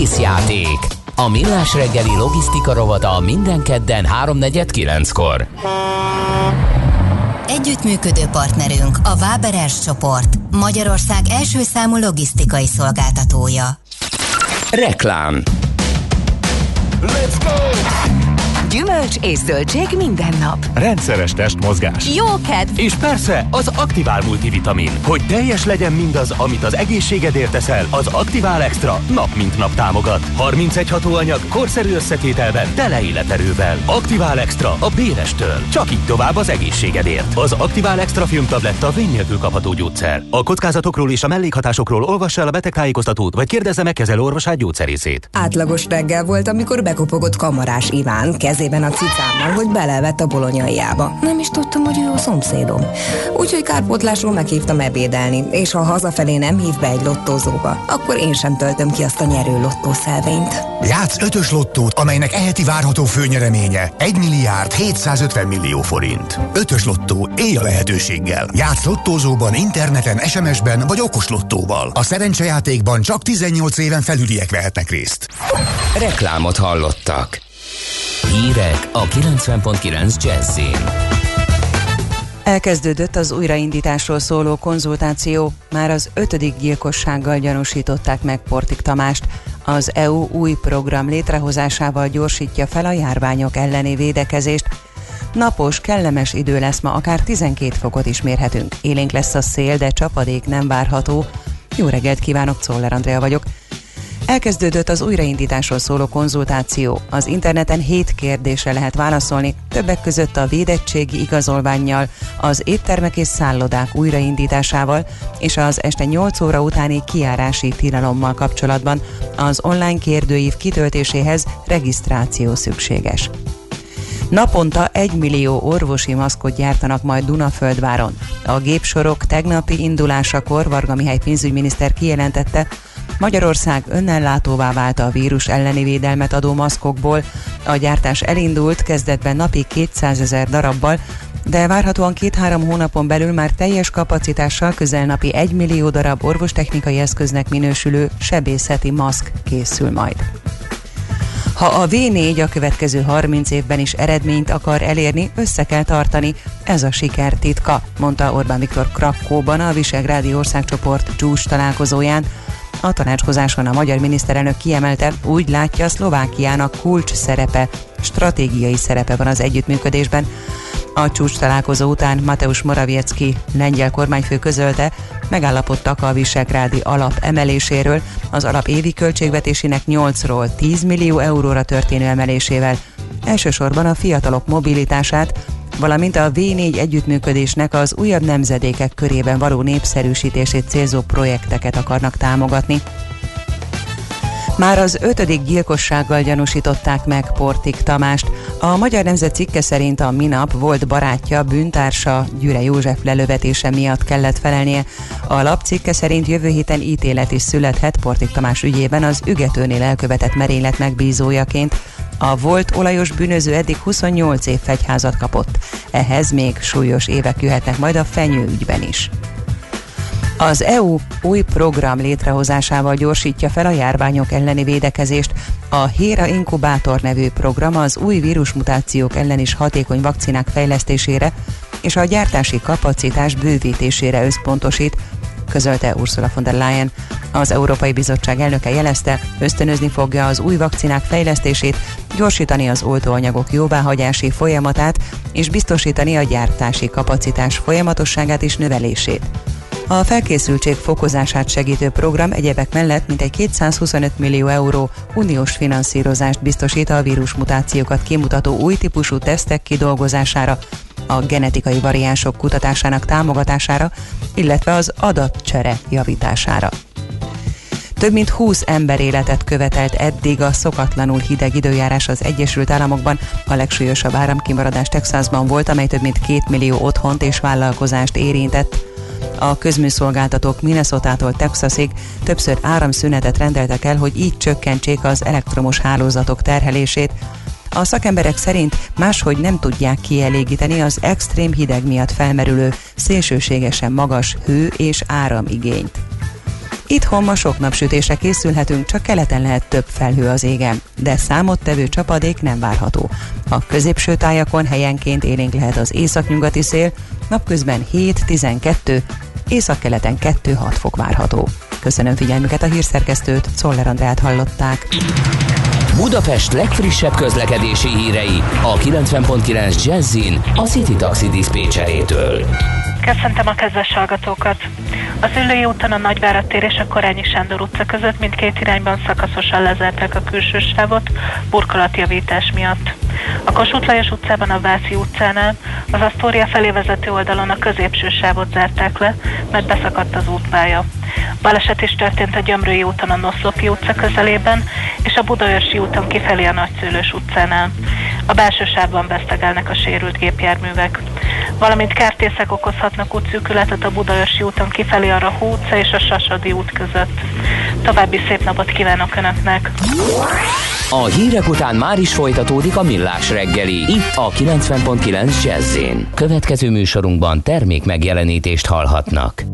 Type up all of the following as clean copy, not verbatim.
Észjáték. A Millás reggeli logisztika rovata minden kedden 3:49-kor. Együttműködő partnerünk a Waberer's csoport, Magyarország első számú logisztikai szolgáltatója. Reklám. Let's go! Gyümölcs és zöldség minden nap. Rendszeres testmozgás. Jó kedv! És persze az Aktivál multivitamin. Hogy teljes legyen mindaz, amit az egészségedért teszel, az Aktivál Extra nap mint nap támogat. 31 hatóanyag korszerű összetételben, tele életerővel. Aktivál Extra a Bérestől. Csak így tovább az egészségedért. Az Aktivál Extra filmtabletta vény nélkül kapható gyógyszer. A kockázatokról és a mellékhatásokról olvassa el a betegtájékoztatót, vagy kérdezze meg kezelő orvosát, gyógyszerészét. Átlagos reggel volt, amikor bekopogott Kamarás Iván kezében a cicámmal, hogy belevett a bolonyaiába. Nem is tudtam, hogy ő a szomszédom. Úgyhogy kárpótlásról meghívtam ebédelni, és ha hazafelé nem hív be egy lottózóba, akkor én sem töltöm ki azt a nyerő lottószelvényt. Játsz 5-ös lottót, amelynek eheti várható főnyereménye 1.750 millió forint. 5-ös lottó, élj a lehetőséggel. Játsz lottózóban, interneten, SMS-ben vagy okos lottóval. A szerencsejátékban csak 18 éven felüliek vehetnek részt. Reklámot hallottak. Hírek a 90.9 Jazzin. Elkezdődött az újraindításról szóló konzultáció. Már az 5. gyilkossággal gyanúsították meg Portik Tamást. Az EU új program létrehozásával gyorsítja fel a járványok elleni védekezést. Napos, kellemes idő lesz ma, akár 12 fokot is mérhetünk. Élénk lesz a szél, de csapadék nem várható. Jó reggelt kívánok, Szoller Andrea vagyok. Elkezdődött az újraindításról szóló konzultáció. Az interneten 7 kérdésre lehet válaszolni, többek között a védettségi igazolvánnyal, az éttermek és szállodák újraindításával és az este 8 óra utáni kijárási tilalommal kapcsolatban. Az online kérdőív kitöltéséhez regisztráció szükséges. Naponta 1 millió orvosi maszkot gyártanak majd Dunaföldváron. A gépsorok tegnapi indulásakor Varga Mihály pénzügyminiszter kijelentette, Magyarország önellátóvá vált a vírus elleni védelmet adó maszkokból. A gyártás elindult kezdetben napi 200 000 darabbal, de várhatóan 2-3 hónapon belül már teljes kapacitással közel napi 1 millió darab orvostechnikai eszköznek minősülő sebészeti maszk készül majd. Ha a V4 a következő 30 évben is eredményt akar elérni, össze kell tartani. Ez a siker titka, mondta Orbán Viktor Krakóban a Visegrádi Országcsoport csúcs találkozóján. A tanácskozáson a magyar miniszterelnök kiemelte, úgy látja, Szlovákiának kulcs szerepe, stratégiai szerepe van az együttműködésben. A csúcs találkozó után Mateusz Morawiecki lengyel kormányfő közölte, megállapodtak a visegrádi alap emeléséről, az alap évi költségvetésének 8-ról 10 millió euróra történő emelésével, elsősorban a fiatalok mobilitását, valamint a V4 együttműködésnek az újabb nemzedékek körében való népszerűsítését célzó projekteket akarnak támogatni. Már az 5. gyilkossággal gyanúsították meg Portik Tamást. A Magyar Nemzet cikke szerint a minap volt barátja, bűntársa Gyüre József lelövetése miatt kellett felelnie. A lap cikke szerint jövő héten ítélet is születhet Portik Tamás ügyében az ügetőnél elkövetett merénylet megbízójaként. A volt olajos bűnöző eddig 28 év fegyházat kapott. Ehhez még súlyos évek jöhetnek majd a fenyő ügyben is. Az EU új program létrehozásával gyorsítja fel a járványok elleni védekezést. A HERA Incubator nevű program az új vírusmutációk ellen is hatékony vakcinák fejlesztésére és a gyártási kapacitás bővítésére összpontosít, közölte Ursula von der Leyen. Az Európai Bizottság elnöke jelezte, ösztönözni fogja az új vakcinák fejlesztését, gyorsítani az oltóanyagok jóváhagyási folyamatát és biztosítani a gyártási kapacitás folyamatosságát és növelését. A felkészültség fokozását segítő program egyebek mellett mintegy 225 millió euró uniós finanszírozást biztosít a vírusmutációkat kimutató új típusú tesztek kidolgozására, a genetikai variánsok kutatásának támogatására, illetve az adatcsere javítására. Több mint 20 emberéletet követelt eddig a szokatlanul hideg időjárás az Egyesült Államokban. A legsúlyosabb áramkimaradás Texasban volt, amely több mint 2 millió otthont és vállalkozást érintett. A közműszolgáltatók Minnesotától Texasig többször áramszünetet rendeltek el, hogy így csökkentsék az elektromos hálózatok terhelését. A szakemberek szerint máshogy nem tudják kielégíteni az extrém hideg miatt felmerülő, szélsőségesen magas hő- és áramigényt. Itthon ma sok napsütésre készülhetünk, csak keleten lehet több felhő az égen, de számottevő csapadék nem várható. A középső tájakon helyenként élénk lehet az északnyugati szél, napközben 7-12, északkeleten 2-6 fok várható. Köszönöm figyelmüket, a hírszerkesztőt, Szoller Andrát hallották. Budapest legfrissebb közlekedési hírei a 90.9 Jazzin a City Taxi diszpécserétől. Köszöntöm a kedves hallgatókat! Az Üllői úton a Nagyvárad tér és a Korányi Sándor utca között mindkét irányban szakaszosan lezárták a külső sávot burkolatjavítás miatt. A Kossuth Lajos utcában a Váci utcánál, az Asztória felé vezető oldalon a középső sávot zárták le, mert beszakadt az útpálya. Baleset is történt a Gyömrői úton a Noszlopi utca közelében és a Budaörsi úton kifelé a Nagyszőlős utcánál. A belső sávban vesztegelnek a sérült gépjárművek. Valamint kertészek okozhatnak útszűkületet a Budaörsi úton kifelé a Rahó utca és a Sasadi út között. További szép napot kívánok Önöknek! A hírek után már is folytatódik a Millás reggeli, itt a 90.9 Jazz-én. Következő műsorunkban termék megjelenítést hallhatnak.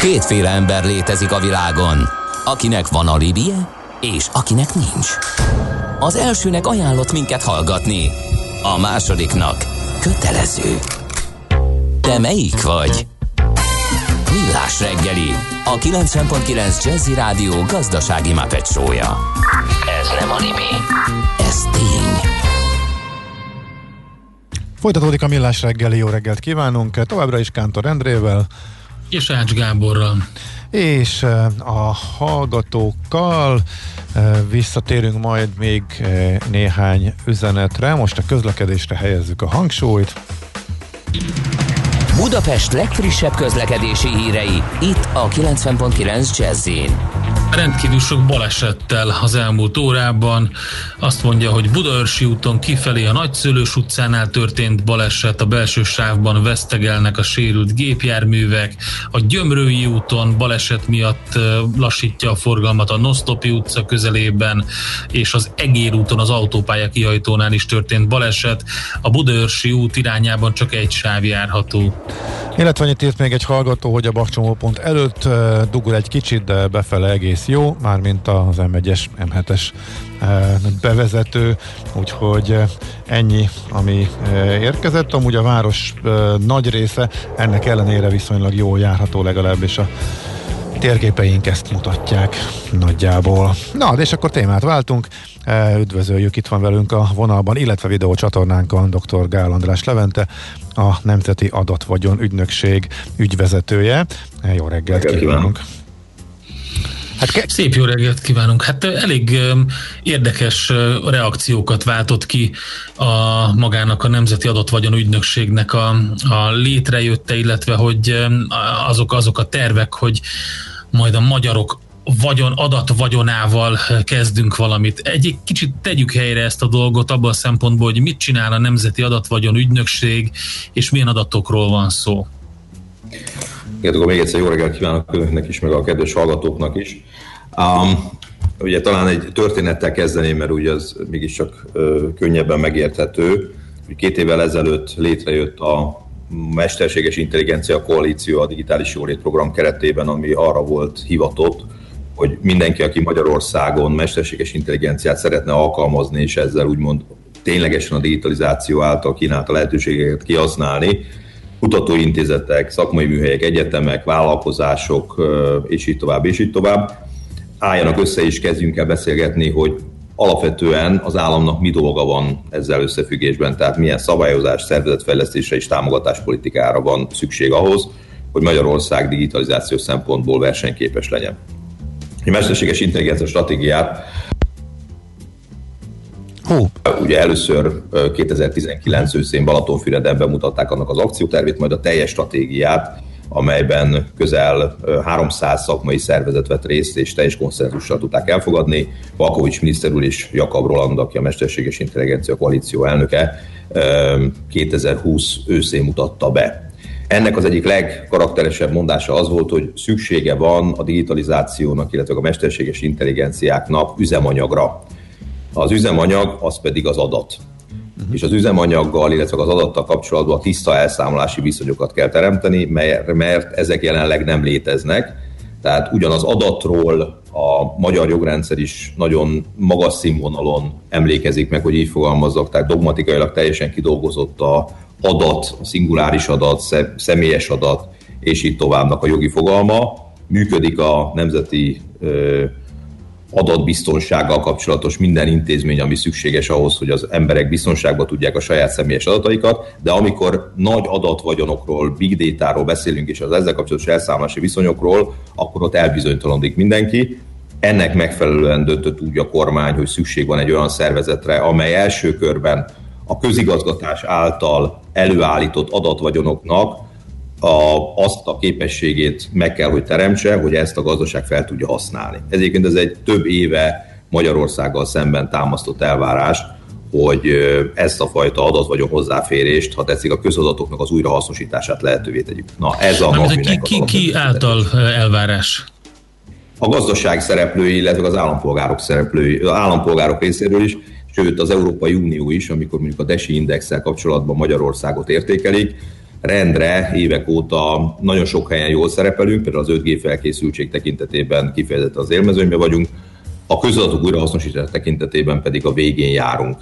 Kétféle ember létezik a világon, akinek van alibije, és akinek nincs. Az elsőnek ajánlott minket hallgatni, a másodiknak kötelező. Te melyik vagy? Millás reggeli, a 90.9 Jazzy Rádió gazdasági mápecsója. Ez nem alibi, ez tény. Folytatódik a Millás reggeli, jó reggelt kívánunk, továbbra is Kántor Endrével, és Ács Gáborral. És a hallgatókkal visszatérünk majd még néhány üzenetre. Most a közlekedésre helyezzük a hangsúlyt. Budapest legfrissebb közlekedési hírei, itt a 90.9 Jazz-én. Rendkívül sok balesettel az elmúlt órában. Azt mondja, hogy Budaörsi úton kifelé a Nagyszőlős utcánál történt baleset, a belső sávban vesztegelnek a sérült gépjárművek, a Gyömrői úton baleset miatt lassítja a forgalmat a Noszlopi utca közelében, és az Egér úton az autópálya kihajtónál is történt baleset, a Budaörsi út irányában csak egy sáv járható. Illetve annyit írt még egy hallgató, hogy a bakcsomópont előtt dugul egy kicsit, de befele egész jó, mármint az M1-es, M7-es bevezető, úgyhogy ennyi, ami érkezett. Amúgy a város nagy része ennek ellenére viszonylag jól járható, legalábbis a térképeink ezt mutatják nagyjából. Na, és akkor témát váltunk, üdvözöljük, itt van velünk a vonalban, illetve videó csatornánkon dr. Gál András Levente, a Nemzeti Adatvagyon Ügynökség ügyvezetője. Jó reggelt kívánunk! Szép jó reggelt kívánunk! Hát elég érdekes reakciókat váltott ki a magának a Nemzeti Adatvagyon Ügynökségnek a létrejötte, illetve hogy azok a tervek, hogy majd a magyarok adatvagynával kezdünk valamit. Egy kicsit tegyük helyre ezt a dolgot abban a szempontból, hogy mit csinál a Nemzeti Adatvagyon Ügynökség, és milyen adatokról van szó. Igen, akkor még egyszer jó reggelt kívánok önöknek is, meg a kedves hallgatóknak is. Ugye talán egy történettel kezdeném, mert ugye az mégiscsak könnyebben megérthető. 2 évvel ezelőtt létrejött a Mesterséges Intelligencia Koalíció a Digitális Jólét Program keretében, ami arra volt hivatott, hogy mindenki, aki Magyarországon mesterséges intelligenciát szeretne alkalmazni, és ezzel úgymond ténylegesen a digitalizáció által kínálta lehetőségeket kihasználni, kutatóintézetek, szakmai műhelyek, egyetemek, vállalkozások, és így tovább, álljanak össze, és kezdjünk el beszélgetni, hogy alapvetően az államnak mi dolga van ezzel összefüggésben, tehát milyen szabályozás, szervezetfejlesztésre és támogatáspolitikára van szükség ahhoz, hogy Magyarország digitalizáció szempontból versenyképes legyen. A mesterséges intelligencia stratégiát ugye először 2019 őszén Balatonfüredben mutatták annak az akciótervét, majd a teljes stratégiát, amelyben közel 300 szakmai szervezet vett részt, és teljes konszenzussal tudták elfogadni. Valkovics miniszter úr és Jakab Roland, aki a Mesterséges Intelligencia Koalíció elnöke, 2020 őszén mutatta be. Ennek az egyik legkarakteresebb mondása az volt, hogy szüksége van a digitalizációnak, illetve a mesterséges intelligenciáknak üzemanyagra. Az üzemanyag, az pedig az adat. És az üzemanyaggal, illetve az adattal kapcsolatban tiszta elszámolási viszonyokat kell teremteni, mert ezek jelenleg nem léteznek. Tehát ugyanaz adatról a magyar jogrendszer is nagyon magas színvonalon emlékezik meg, hogy így fogalmazzak, tehát dogmatikailag teljesen kidolgozott a adat, a szinguláris adat, személyes adat, és így továbbnak a jogi fogalma. Működik a nemzeti adatbiztonsággal kapcsolatos minden intézmény, ami szükséges ahhoz, hogy az emberek biztonságba tudják a saját személyes adataikat, de amikor nagy adatvagyonokról, big data-ról beszélünk, és az ezzel kapcsolatos elszámolási viszonyokról, akkor ott elbizonytalanodik mindenki. Ennek megfelelően döntött úgy a kormány, hogy szükség van egy olyan szervezetre, amely első körben a közigazgatás által előállított adatvagyonoknak azt a képességét meg kell, hogy teremtse, hogy ezt a gazdaság fel tudja használni. Ezért ez egy több éve Magyarországgal szemben támasztott elvárás, hogy ezt a fajta adatvagyonhoz hozzáférést, ha tetszik, a közadatoknak az újrahasznosítását lehetővé tegyük. Na, ez a magműnek ki által elvárás? A gazdaság szereplői, illetve az állampolgárok részéről is, sőt az Európai Unió is, amikor mondjuk a DESI indexsel kapcsolatban Magyarországot értékelik, rendre évek óta nagyon sok helyen jól szerepelünk, például az 5G felkészültség tekintetében kifejezetten az élmezőnyben vagyunk, a közadatok újrahasznosítás tekintetében pedig a végén járunk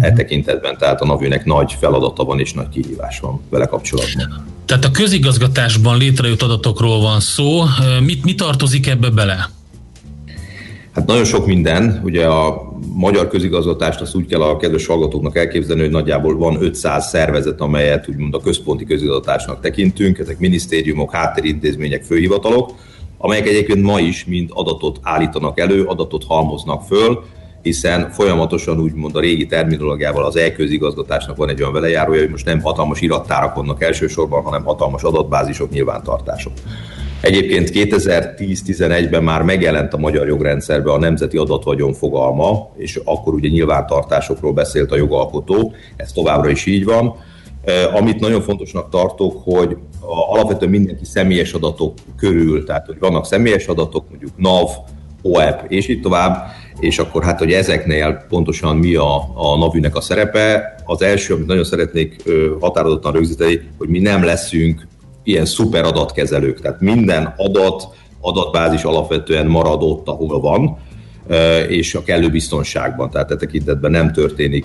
e tekintetben, tehát a NAVÜ-nek nagy feladata van és nagy kihívás van vele kapcsolatban. Tehát a közigazgatásban létrejött adatokról van szó, mi tartozik ebbe bele? Hát nagyon sok minden, ugye a magyar közigazgatást azt úgy kell a kedves hallgatóknak elképzelni, hogy nagyjából van 500 szervezet, amelyet úgymond a központi közigazgatásnak tekintünk, ezek minisztériumok, háttérintézmények, főhivatalok, amelyek egyébként ma is mind adatot állítanak elő, adatot halmoznak föl, hiszen folyamatosan úgymond a régi terminológiával az e-közigazgatásnak van egy olyan velejárója, hogy most nem hatalmas irattárak vannak elsősorban, hanem hatalmas adatbázisok, nyilvántartások. Egyébként 2010-11-ben már megjelent a magyar jogrendszerbe a nemzeti adatvagyon fogalma, és akkor ugye nyilvántartásokról beszélt a jogalkotó, ez továbbra is így van. Amit nagyon fontosnak tartok, hogy alapvetően mindenki személyes adatok körül, tehát hogy vannak személyes adatok, mondjuk NAV, OEP, és így tovább, és akkor hát, hogy ezeknél pontosan mi a NAV-nek a szerepe. Az első, amit nagyon szeretnék határozottan rögzíteni, hogy mi nem leszünk ilyen szuper adatkezelők, tehát minden adatbázis alapvetően marad ott, ahol van, és a kellő biztonságban, tehát e tekintetben nem történik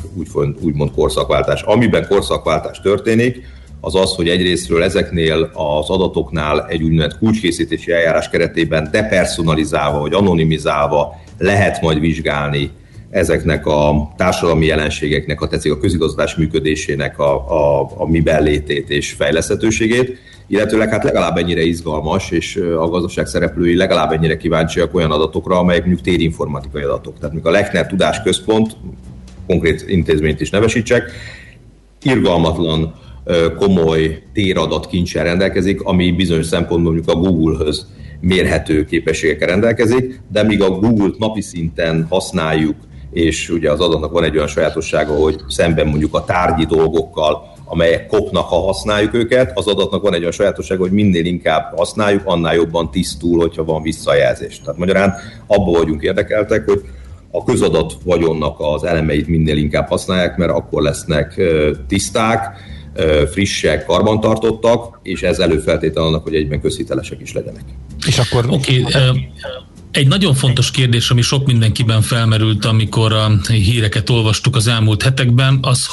úgymond korszakváltás. Amiben korszakváltás történik, az az, hogy egyrésztről ezeknél az adatoknál egy úgynevezett kulcskészítési eljárás keretében depersonalizálva vagy anonimizálva lehet majd vizsgálni ezeknek a társadalmi jelenségeknek, ha tetszik, a közigazgatás működésének a miben létét és fejleszthetőségét, illetőleg hát legalább ennyire izgalmas, és a gazdaság szereplői legalább ennyire kíváncsiak olyan adatokra, amelyek mondjuk térinformatikai adatok. Tehát mikor a Lechner Tudás Központ, konkrét intézményt is nevesítsek, irgalmatlan komoly téradatkincsel rendelkezik, ami bizonyos szempontból mondjuk a Google-höz mérhető képességekkel rendelkezik, de míg a Google-t napi szinten használjuk, és ugye az adatnak van egy olyan sajátossága, hogy szemben mondjuk a tárgyi dolgokkal, amelyek kopnak, ha használjuk őket, az adatnak van egy olyan sajátossága, hogy minél inkább használjuk, annál jobban tisztul, hogyha van visszajelzés. Tehát magyarán abban vagyunk érdekeltek, hogy a közadat vagyonnak az elemeit minél inkább használják, mert akkor lesznek tiszták, frissek, karbantartottak, és ez előfeltétel annak, hogy egyben közhitelesek is legyenek. És akkor... Egy nagyon fontos kérdés, ami sok mindenkiben felmerült, amikor a híreket olvastuk az elmúlt hetekben, az,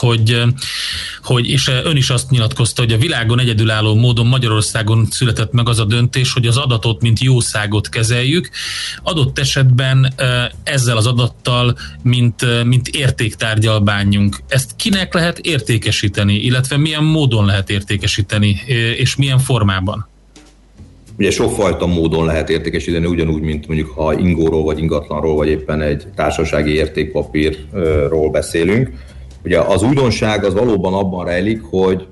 hogy és ön is azt nyilatkozta, hogy a világon egyedülálló módon Magyarországon született meg az a döntés, hogy az adatot, mint jószágot kezeljük. Adott esetben ezzel az adattal, mint értéktárgyal bánjunk. Ezt kinek lehet értékesíteni, illetve milyen módon lehet értékesíteni, és milyen formában? Ugye sokfajta módon lehet értékesíteni, ugyanúgy, mint mondjuk ha ingóról, vagy ingatlanról, vagy éppen egy társasági értékpapírról beszélünk. Ugye az újdonság az valóban abban rejlik, hogy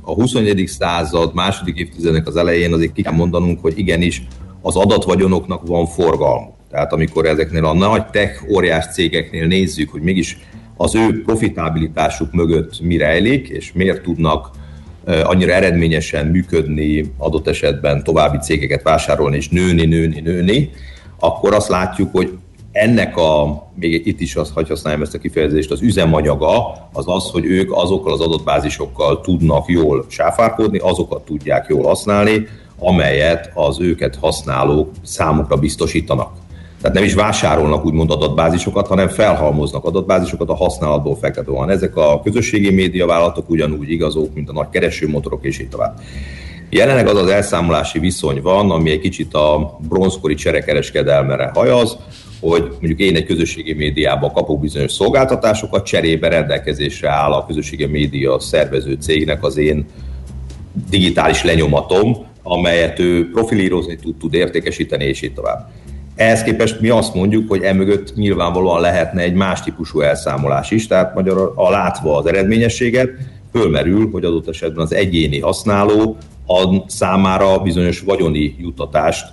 a 21. század második évtizednek az elején azért ki kell mondanunk, hogy igenis az adatvagyonoknak van forgalma. Tehát amikor ezeknél a nagy tech óriás cégeknél nézzük, hogy mégis az ő profitabilitásuk mögött mi rejlik, és miért tudnak annyira eredményesen működni, adott esetben további cégeket vásárolni és nőni, akkor azt látjuk, hogy ennek még itt is, hadd használjam ezt a kifejezést, az üzemanyaga az az, hogy ők azokkal az adatbázisokkal tudnak jól sáfárkodni, azokat tudják jól használni, amelyet az őket használók számukra biztosítanak. Tehát nem is vásárolnak úgymond adatbázisokat, hanem felhalmoznak adatbázisokat a használatból fektetően. Ezek a közösségi médiavállalatok ugyanúgy igazok, mint a nagy keresőmotorok, és így tovább. Jelenleg az az elszámolási viszony van, ami egy kicsit a bronzkori cserekereskedelmere hajaz, hogy mondjuk én egy közösségi médiában kapok bizonyos szolgáltatásokat, cserébe rendelkezésre áll a közösségi média szervező cégnek az én digitális lenyomatom, amelyet ő profilírozni tud értékesíteni, és így tovább. Ehhez képest mi azt mondjuk, hogy emögött nyilvánvalóan lehetne egy más típusú elszámolás is, tehát magyarul látva az eredményességet, fölmerül, hogy adott esetben az egyéni használó számára bizonyos vagyoni juttatást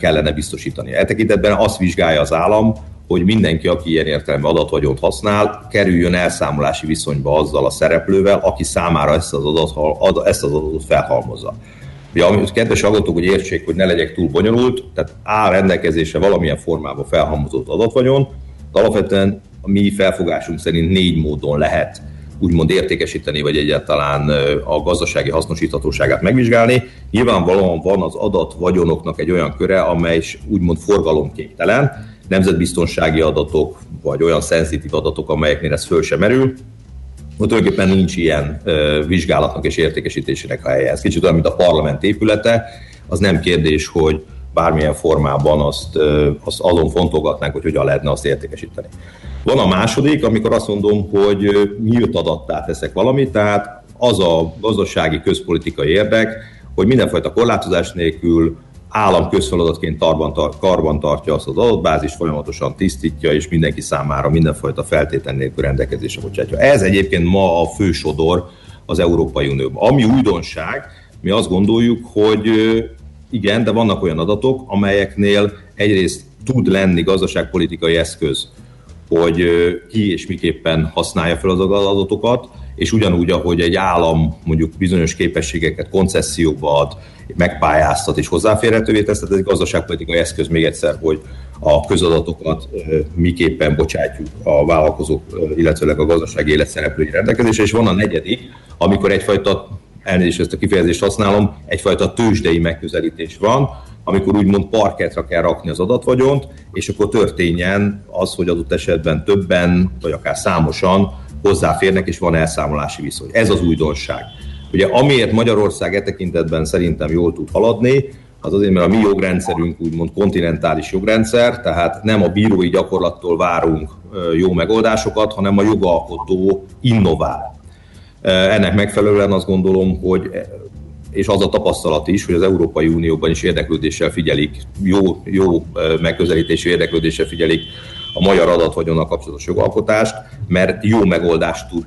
kellene biztosítani. E tekintetben azt vizsgálja az állam, hogy mindenki, aki ilyen értelemben adatvagyont használ, kerüljön elszámolási viszonyba azzal a szereplővel, aki számára ezt az adatot felhalmozza. Ugye, amit kedves aggatók, hogy értsék, hogy ne legyek túl bonyolult, tehát áll rendelkezésre valamilyen formában felhalmozott adatvagyon, de alapvetően a mi felfogásunk szerint 4 módon lehet úgymond értékesíteni, vagy egyáltalán a gazdasági hasznosíthatóságát megvizsgálni. Nyilvánvalóan van az adatvagyonoknak egy olyan köre, amely úgymond forgalomképtelen, nemzetbiztonsági adatok, vagy olyan szenzitív adatok, amelyeknél ez föl sem merül. Tulajdonképpen nincs ilyen vizsgálatnak és értékesítésének helye. Ez kicsit olyan, mint a parlament épülete, az nem kérdés, hogy bármilyen formában azt azon fontolgatnánk, hogy hogyan lehetne azt értékesíteni. Van a második, amikor azt mondom, hogy nyílt adattá teszek valamit, tehát az a gazdasági közpolitikai érdek, hogy mindenfajta korlátozás nélkül állam közfeladatként karbantartja azt az adatbázist, folyamatosan tisztítja, és mindenki számára mindenfajta feltétel nélkül rendelkezésre bocsátja. Ez egyébként ma a fő sodor az Európai Unióban. Ami újdonság, mi azt gondoljuk, hogy igen, de vannak olyan adatok, amelyeknél egyrészt tud lenni gazdaságpolitikai eszköz, hogy ki és miképpen használja fel az adatokat, és ugyanúgy, ahogy egy állam mondjuk bizonyos képességeket koncesszióba ad, megpályáztat és hozzáférhetővé tesz, tehát ez egy gazdaságpolitikai eszköz még egyszer, hogy a közadatokat miképpen bocsátjuk a vállalkozók, illetőleg a gazdasági élet szereplői rendelkezésre, és van a negyedik, amikor egyfajta, elnézést ezt a kifejezést használom, egyfajta tőzsdei megközelítés van, amikor úgymond parketra kell rakni az adatvagyont, és akkor történjen az, hogy adott esetben többen, vagy akár számosan hozzáférnek, és van elszámolási viszony. Ez az újdonság. Ugye amiért Magyarország e tekintetben szerintem jól tud haladni, az azért, mert a mi jogrendszerünk úgymond kontinentális jogrendszer, tehát nem a bírói gyakorlattól várunk jó megoldásokat, hanem a jogalkotó innovál. Ennek megfelelően azt gondolom, hogy, és az a tapasztalat is, hogy az Európai Unióban is érdeklődéssel figyelik, jó megközelítésű érdeklődéssel figyelik a magyar adatvagyonnal kapcsolatos jogalkotást, mert jó megoldást tud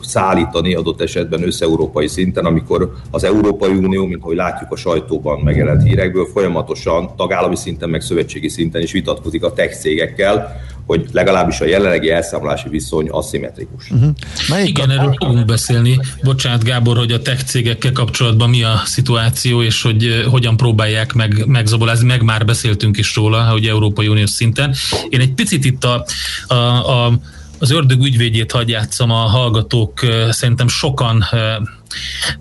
szállítani adott esetben összeurópai szinten, amikor az Európai Unió, mint ahogy látjuk a sajtóban megjelent hírekből, folyamatosan tagállami szinten, meg szövetségi szinten is vitatkozik a tech cégekkel, hogy legalábbis a jelenlegi elszámolási viszony aszimmetrikus. Uh-huh. Igen, erről fogunk beszélni. Bocsánat, Gábor, hogy a tech cégekkel kapcsolatban mi a szituáció, és hogy hogyan próbálják megzabolázni, meg már beszéltünk is róla, hogy Európai Uniós szinten. Én egy picit itt az ördög ügyvédjét hadd játszom, a hallgatók szerintem sokan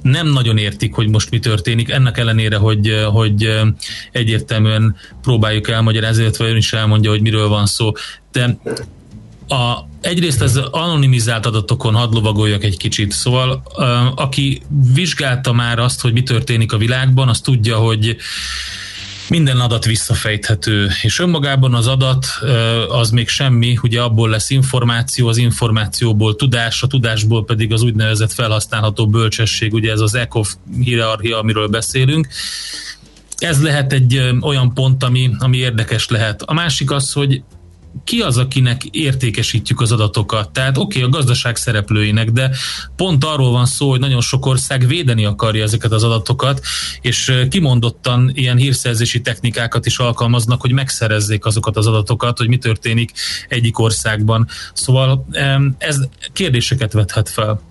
nem nagyon értik, hogy most mi történik, ennek ellenére, hogy egyértelműen próbáljuk elmagyarázni, illetve ön is elmondja, hogy miről van szó. De egyrészt ez anonimizált adatokon hadd lovagoljak egy kicsit, szóval aki vizsgálta már azt, hogy mi történik a világban, az tudja, hogy minden adat visszafejthető, és önmagában az adat az még semmi, ugye abból lesz információ, az információból tudás, a tudásból pedig az úgynevezett felhasználható bölcsesség, ugye ez az ECOF hierarchia, amiről beszélünk. Ez lehet egy olyan pont, ami érdekes lehet. A másik az, hogy ki az, akinek értékesítjük az adatokat? Tehát a gazdaság szereplőinek, de pont arról van szó, hogy nagyon sok ország védeni akarja ezeket az adatokat, és kimondottan ilyen hírszerzési technikákat is alkalmaznak, hogy megszerezzék azokat az adatokat, hogy mi történik egyik országban. Szóval ez kérdéseket vethet fel.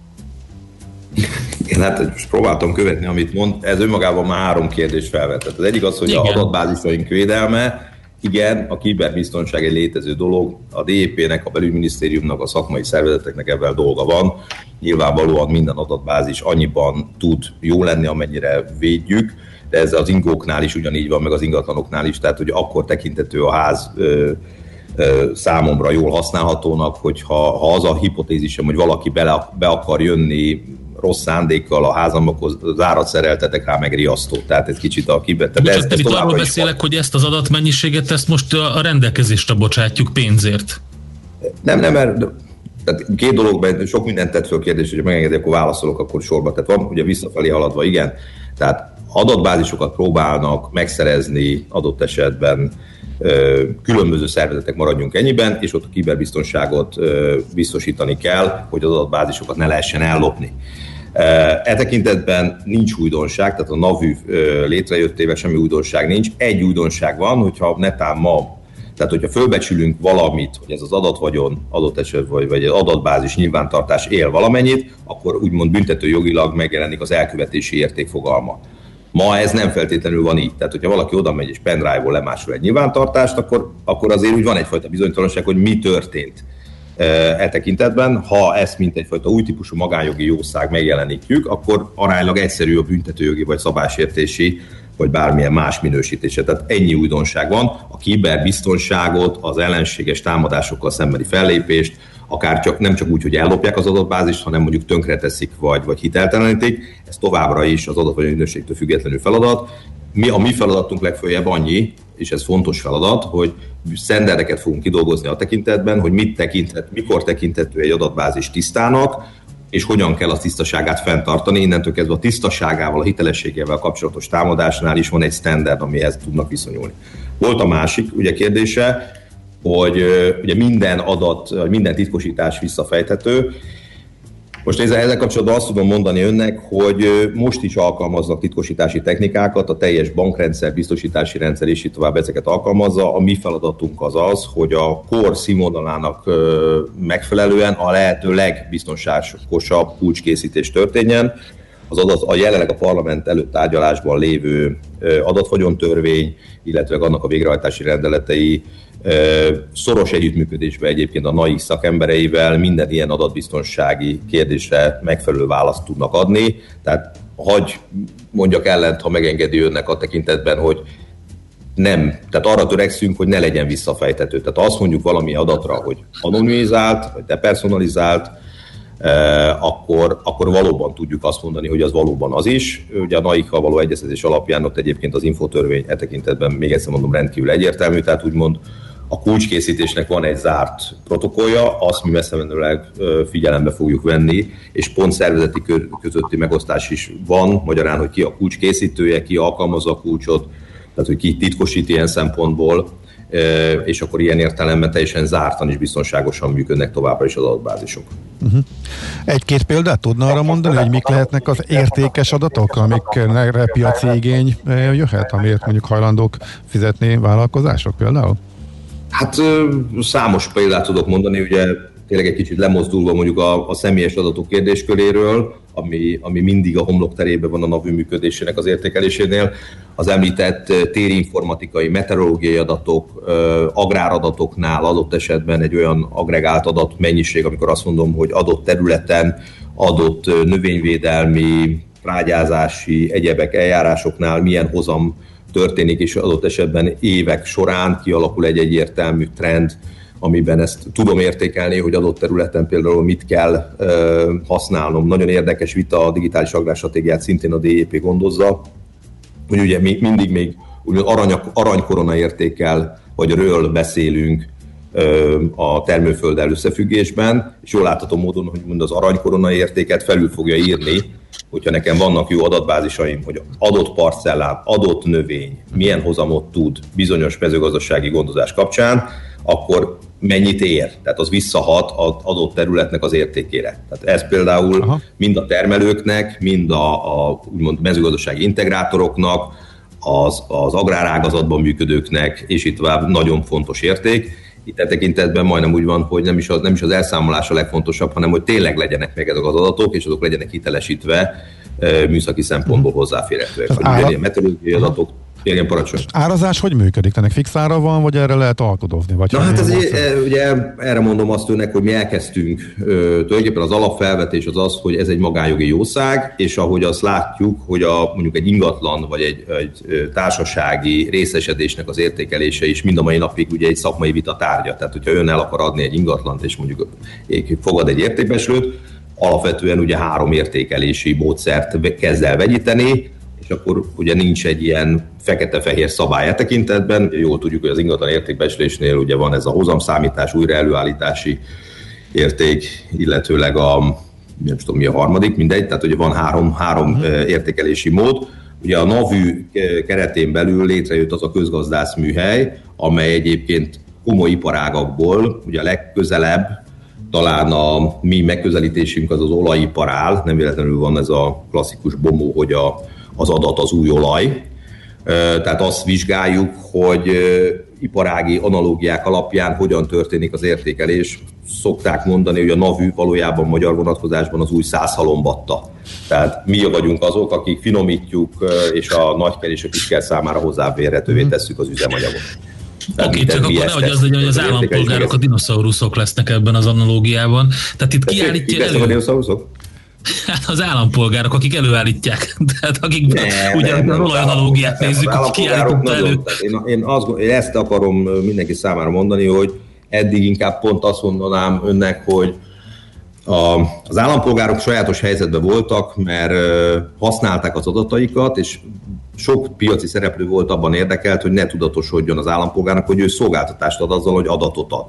Igen, hát most próbáltam követni, amit mond. Ez önmagában már 3 kérdés felvetett. Az egyik az, hogy az adatbázisaink védelme. Igen, a kiberbiztonság egy létező dolog, a DEP-nek, a belügyminisztériumnak, a szakmai szervezeteknek ebben dolga van. Nyilvánvalóan minden adatbázis annyiban tud jó lenni, amennyire védjük, de ez az ingóknál is ugyanígy van, meg az ingatlanoknál is, tehát hogy akkor tekintető a ház számomra jól használhatónak, hogyha az a hipotézisem, hogy valaki be akar jönni rossz szándékkal a házamokhoz, zárat szereltetek rá, meg riasztó. Tehát egy kicsit a kibette. De ezt itt arról beszélek, hogy ezt az adatmennyiséget ezt most a rendelkezésre bocsátjuk pénzért. Nem, mert tehát 2 dologban sok mindent tett föl kérdés, hogyha megengedi, akkor válaszolok, akkor sorba. Tehát van ugye visszafelé haladva, igen. Tehát adatbázisokat próbálnak megszerezni adott esetben különböző szervezetek, maradjunk ennyiben, és ott a kiberbiztonságot biztosítani kell, hogy az adatbázisokat ne lehessen ellopni. E tekintetben nincs újdonság, tehát a NAVÜ létrejöttével semmi újdonság nincs. Egy újdonság van, hogyha netán ma, tehát hogyha fölbecsülünk valamit, hogy ez az adatvagyon adott eset, vagy egy adatbázis nyilvántartás él valamennyit, akkor úgymond büntetőjogilag megjelenik az elkövetési érték fogalma. Ma ez nem feltétlenül van így. Tehát, hogyha valaki oda megy és pendrive-ból lemásol egy nyilvántartást, akkor azért úgy van egyfajta bizonytalanság, hogy mi történt e tekintetben. Ha ezt mint egyfajta új típusú magánjogi jószág megjelenítjük, akkor aránylag egyszerű a büntetőjogi vagy szabálysértési, vagy bármilyen más minősítése. Tehát ennyi újdonság van. A kiberbiztonságot, az ellenséges támadásokkal szembeni fellépést, akár csak, nem csak úgy, hogy ellopják az adatbázist, hanem mondjuk tönkreteszik, vagy hiteltelenítik. Ez továbbra is az adatvagyon ügynökségtől függetlenül feladat. A mi feladatunk legfőjebb annyi, és ez fontos feladat, hogy sztendereket fogunk kidolgozni a tekintetben, hogy mikor tekinthető egy adatbázis tisztának, és hogyan kell a tisztaságát fenntartani. Innentől kezdve a tisztaságával, a hitelességével kapcsolatos támadásnál is van egy sztenderd, amihez tudnak viszonyulni. Volt a másik ugye kérdése, hogy ugye minden titkosítás visszafejthető. Most ezzel kapcsolatban azt tudom mondani önnek, hogy most is alkalmaznak titkosítási technikákat, a teljes bankrendszer, biztosítási rendszer és így tovább ezeket alkalmazza. A mi feladatunk az az, hogy a kor színvonalának megfelelően a lehető legbiztonságosabb kulcskészítés történjen. Azaz a jelenleg a parlament előtt tárgyalásban lévő adatvagyhontörvény, illetve annak a végrehajtási rendeletei szoros együttműködésben egyébként a NAI szakembereivel minden ilyen adatbiztonsági kérdésre megfelelő választ tudnak adni. Tehát hagy mondjak ellent, ha megengedi önnek a tekintetben, hogy nem. Tehát arra törekszünk, hogy ne legyen visszafejthető. Tehát azt mondjuk valami adatra, hogy anonimizált, vagy depersonalizált, akkor valóban tudjuk azt mondani, hogy az valóban az is. Ugye a NAI-kkal való egyeztetés alapján ott egyébként az infotörvény e tekintetben, még egyszer mondom, rendkívül egyértelmű, tehát úgymond a kulcskészítésnek van egy zárt protokollja, azt mi messzemenőleg figyelembe fogjuk venni, és pont szervezeti közötti megosztás is van, magyarán, hogy ki a kulcskészítője, ki alkalmazza a kulcsot, tehát hogy ki titkosít ilyen szempontból, és akkor ilyen értelemben teljesen zártan és biztonságosan működnek továbbra is az adatbázisok. Uh-huh. Egy-két példát tudna arra mondani, hogy mik lehetnek az értékes adatok, amikre piaci igény jöhet, amiért mondjuk hajlandók fizetni vállalkozások például? Hát számos példát tudok mondani, ugye tényleg egy kicsit lemozdulva mondjuk a személyes adatok kérdésköréről, ami mindig a homlokterében van a NAV működésének az értékelésénél. Az említett térinformatikai, meteorológiai adatok, agráradatoknál adott esetben egy olyan agregált adatmennyiség, amikor azt mondom, hogy adott területen, adott növényvédelmi, trágyázási, egyebek eljárásoknál milyen hozam történik, és adott esetben évek során kialakul egy egyértelmű trend, amiben ezt tudom értékelni, hogy adott területen például mit kell használnom. Nagyon érdekes vita a digitális agrárstratégiát szintén a DEP gondozza, hogy ugye mi mindig még aranykorona értékkel, vagy ről beszélünk a termőfölddel összefüggésben, és jól látható módon, hogy mond az aranykorona értéket felül fogja írni, hogyha nekem vannak jó adatbázisaim, hogy adott parcellám, adott növény milyen hozamot tud bizonyos mezőgazdasági gondozás kapcsán, akkor mennyit ér, tehát az visszahat az adott területnek az értékére. Tehát ez például mind a termelőknek, mind a úgymond mezőgazdasági integrátoroknak, az agrárágazatban működőknek, és itt tovább nagyon fontos érték. Itt e tekintetben majdnem úgy van, hogy nem is az elszámolás a legfontosabb, hanem hogy tényleg legyenek meg ezek az adatok, és azok legyenek hitelesítve műszaki szempontból hozzáférhetőek. Ilyen meteorológiai adatok. Igen, parancsolj. Árazás hogy működik? Ennek fix ára van, vagy erre lehet alkudozni? Vagy na hát ugye erre mondom azt önnek, hogy mi elkezdtünk. Tulajdonképpen az alapfelvetés az az, hogy ez egy magánjogi jószág, és ahogy azt látjuk, hogy mondjuk egy ingatlan, vagy egy társasági részesedésnek az értékelése is mind a mai napig ugye egy szakmai vita tárgya. Tehát, hogyha ön el akar adni egy ingatlant, és mondjuk fogad egy értékbeslőt, alapvetően ugye 3 értékelési módszert kezd el vegyíteni, és akkor ugye nincs egy ilyen fekete-fehér szabály tekintetben. Jól tudjuk, hogy az ingatlan értékbecslésnél ugye van ez a hozamszámítás, újraelőállítási érték, illetőleg nem tudom mi a harmadik, mindegy, tehát ugye van 3 értékelési mód. Ugye a NAV-ű keretén belül létrejött az a közgazdász műhely, amely egyébként komoly iparágakból, ugye a legközelebb, talán a mi megközelítésünk az olajipar áll, nem véletlenül van ez a klasszikus bomó, hogy az adat az új olaj. Tehát azt vizsgáljuk, hogy iparági analógiák alapján hogyan történik az értékelés. Szokták mondani, hogy a NAV-ű valójában magyar vonatkozásban az új Szászhalombatta. Tehát mi vagyunk azok, akik finomítjuk, és a nagyker és a kisker számára hozzáférhetővé tesszük az üzemanyagot. Oké, csak akkor nehogy az legyen, hogy az állampolgárok a dinoszauruszok lesznek ebben az analógiában. Tehát itt kiállítja elő. A dinoszauruszok? Hát az állampolgárok, akik előállítják, tehát akik ugyanolyan analógiát nézzük, akik kiállította elő. Én ezt akarom mindenki számára mondani, hogy eddig inkább pont azt mondanám önnek, hogy az állampolgárok sajátos helyzetben voltak, mert használták az adataikat, és sok piaci szereplő volt abban érdekelt, hogy ne tudatosodjon az állampolgárnak, hogy ő szolgáltatást ad azzal, hogy adatot ad.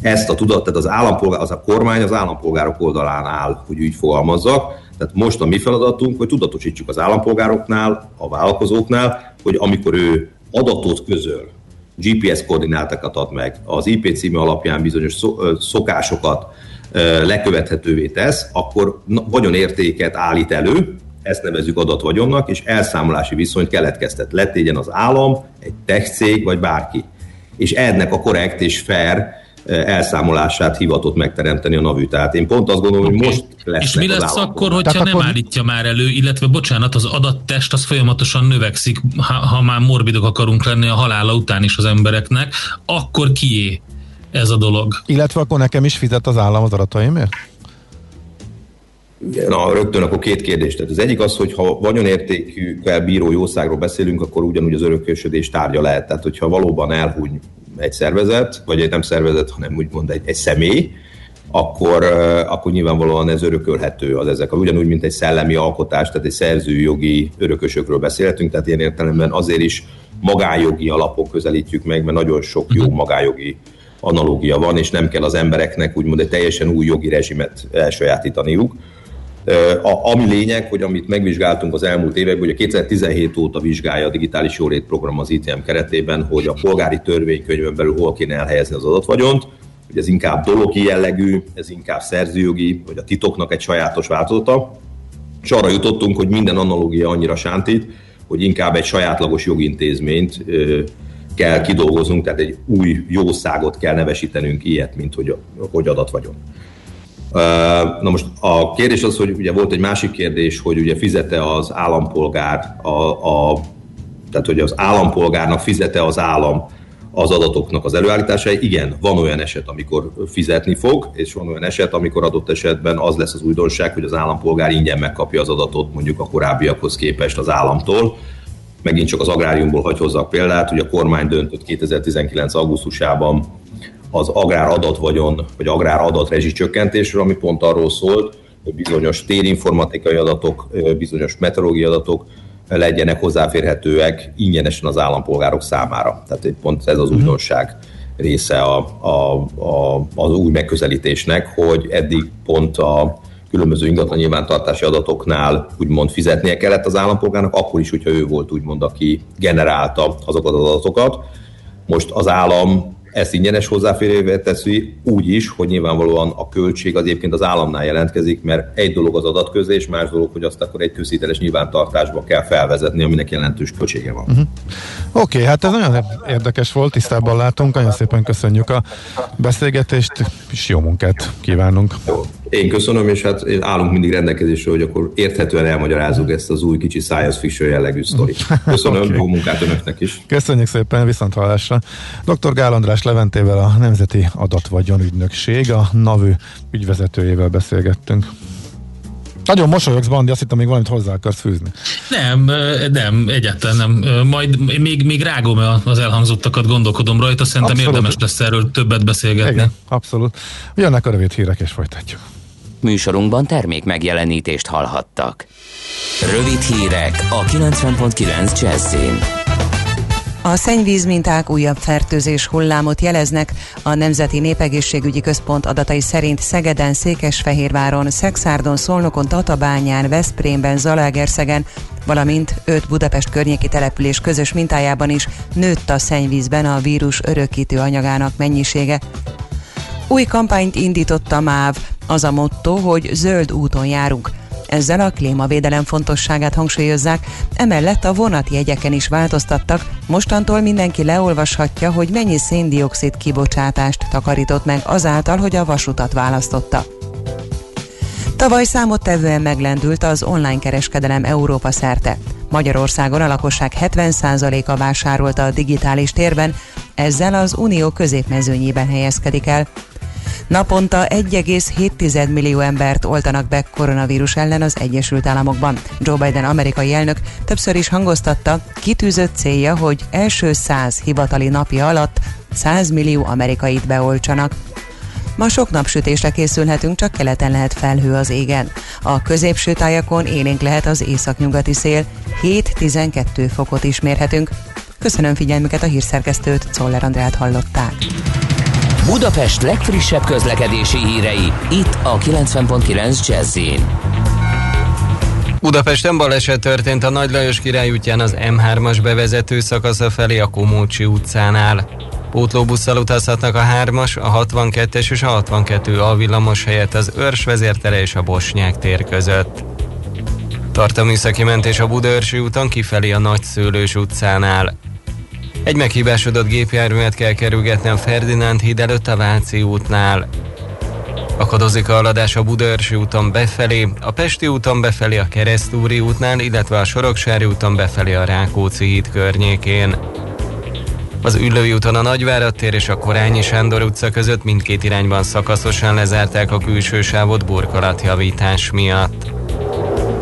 Ezt a tudat, tehát az a kormány az állampolgárok oldalán áll, hogy úgy fogalmazzak. Tehát most a mi feladatunk, hogy tudatosítsuk az állampolgároknál, a vállalkozóknál, hogy amikor ő adatot közöl, GPS koordinátákat ad meg, az IP címe alapján bizonyos szokásokat, lekövethetővé tesz, akkor vagyonértéket állít elő, ezt nevezzük adatvagyonnak, és elszámolási viszonyt keletkeztet. Letégyen az állam, egy tech cég, vagy bárki. És ennek a korrekt és fair elszámolását hivatott megteremteni a NAVÜ. Tehát én pont azt gondolom, hogy most lesz. És mi lesz akkor, hogyha tehát nem akkor állítja már elő, illetve bocsánat, az adattest az folyamatosan növekszik, ha már morbidok akarunk lenni a halála után is az embereknek, akkor kié ez a dolog? Illetve akkor nekem is fizet az állam az adataimért? Na, rögtön akkor két kérdés. Tehát az egyik az, hogy ha vagyonértékűvel bíró jószágról beszélünk, akkor ugyanúgy az örökösödés tárgya lehet. Tehát, hogyha valóban elhúny egy szervezet, vagy egy nem szervezet, hanem úgymond egy személy, akkor nyilvánvalóan ez örökölhető az ezek. Ugyanúgy, mint egy szellemi alkotás, tehát egy szerzőjogi örökösökről beszélhetünk, tehát ilyen értelemben azért is magánjogi alapok közelítjük meg, mert nagyon sok jó magánjogi analógia van, és nem kell az embereknek úgymond egy teljesen új jogi rezsimet elsajátítaniuk. Ami lényeg, hogy amit megvizsgáltunk az elmúlt években, hogy a 2017 óta vizsgálja a digitális jólét program az ITM keretében, hogy a polgári törvénykönyvön belül hol kéne elhelyezni az adatvagyont, hogy ez inkább dologi jellegű, ez inkább szerzőjogi, vagy a titoknak egy sajátos változata, és arra jutottunk, hogy minden analógia annyira sántít, hogy inkább egy sajátlagos jogintézményt kell kidolgoznunk, tehát egy új jószágot kell nevesítenünk ilyet, mint hogy adatvagyont. Na most a kérdés az, hogy ugye volt egy másik kérdés, hogy ugye fizete az állampolgár, tehát hogy az állampolgárnak fizete az állam az adatoknak az előállítására. Igen, van olyan eset, amikor fizetni fog, és van olyan eset, amikor adott esetben az lesz az újdonság, hogy az állampolgár ingyen megkapja az adatot mondjuk a korábbiakhoz képest az államtól. Megint csak az agráriumból hagy hozzak példát, hogy a kormány döntött 2019. augusztusában az agráradatvagyonról, vagy agráradat csökkentésről, ami pont arról szólt, hogy bizonyos térinformatikai adatok, bizonyos meteorológiai adatok legyenek hozzáférhetőek ingyenesen az állampolgárok számára. Tehát pont ez az újdonság része az új megközelítésnek, hogy eddig pont a különböző ingatlan nyilvántartási adatoknál úgymond fizetnie kellett az állampolgárnak, akkor is, hogyha ő volt úgymond, aki generálta azokat az adatokat. Most az állam ezt ingyenes hozzáférővé teszi úgy is, hogy nyilvánvalóan a költség az egyébként az államnál jelentkezik, mert egy dolog az adatközlés, más dolog, hogy azt akkor egy közhiteles nyilvántartásba kell felvezetni, aminek jelentős költsége van. Oké, hát ez nagyon érdekes volt, tisztában látunk, nagyon szépen köszönjük a beszélgetést, és jó munkát kívánunk. Jó. Én köszönöm, és hát állunk mindig rendelkezésre, hogy akkor érthetően elmagyarázzuk ezt az új kicsi science fiction jellegű sztorit. Köszönöm, jó munkát önöknek is. Köszönjük szépen, viszonthallásra. Dr. Gál András Leventével, a Nemzeti Adatvagyon Ügynökség, a NAVÜ ügyvezetőjével beszélgettünk. Nagyon mosolyogsz, Bandi, azt hittem, még valamit hozzá akarsz fűzni. Nem, egyáltalán nem. Majd még rágom az elhangzottakat, gondolkodom rajta, szerintem abszolút érdemes lesz erről többet beszélgetni. Igen, abszolút. Jönnek a rövid hírek, és folytatjuk. Műsorunkban termék megjelenítést hallhattak. Rövid hírek a 90.9 Jazz-in. A szennyvíz minták újabb fertőzés hullámot jeleznek. A Nemzeti Népegészségügyi Központ adatai szerint Szegeden, Székesfehérváron, Szexárdon, Szolnokon, Tatabányán, Veszprémben, Zalaegerszegen, valamint 5 Budapest környéki település közös mintájában is nőtt a szennyvízben a vírus örökítő anyagának mennyisége. Új kampányt indított a MÁV, az a motto, hogy zöld úton járunk. Ezzel a klímavédelem fontosságát hangsúlyozzák, emellett a vonatjegyeken is változtattak, mostantól mindenki leolvashatja, hogy mennyi szén-dioxid kibocsátást takarított meg azáltal, hogy a vasutat választotta. Tavaly számottevően meglendült az online kereskedelem Európa szerte. Magyarországon a lakosság 70%-a vásárolta a digitális térben, ezzel az unió középmezőnyében helyezkedik el. Naponta 1,7 millió embert oltanak be koronavírus ellen az Egyesült Államokban. Joe Biden amerikai elnök többször is hangoztatta, kitűzött célja, hogy első 100 hivatali napja alatt 100 millió amerikait beoltsanak. Ma sok napsütésre készülhetünk, csak keleten lehet felhő az égen. A középső tájakon élénk lehet az északnyugati szél, 7-12 fokot is mérhetünk. Köszönöm figyelmüket, a hírszerkesztőt, Szoller Andrát hallották. Budapest legfrissebb közlekedési hírei, itt a 90.9 Jazz-in. Budapesten baleset történt a Nagy Lajos Király útján az M3-as bevezető szakasza felé a Komócsi utcánál. Pótlóbusszal utazhatnak a 3-as, a 62-es és a 62A villamos helyett az Örs vezértere és a Bosnyák tér között. Tart a műszaki mentés a Budaörsi úton kifelé a Nagyszőlős utcánál. Egy meghibásodott gépjárművet kell kerülgetni a Ferdinánd híd előtt a Váci útnál. Akadozik a haladás a Budaörsi úton befelé, a Pesti úton befelé a Keresztúri útnál, illetve a Soroksári úton befelé a Rákóczi híd környékén. Az Üllői úton a Nagyvárad tér és a Korányi Sándor utca között mindkét irányban szakaszosan lezárták a külső sávot burkolatjavítás miatt.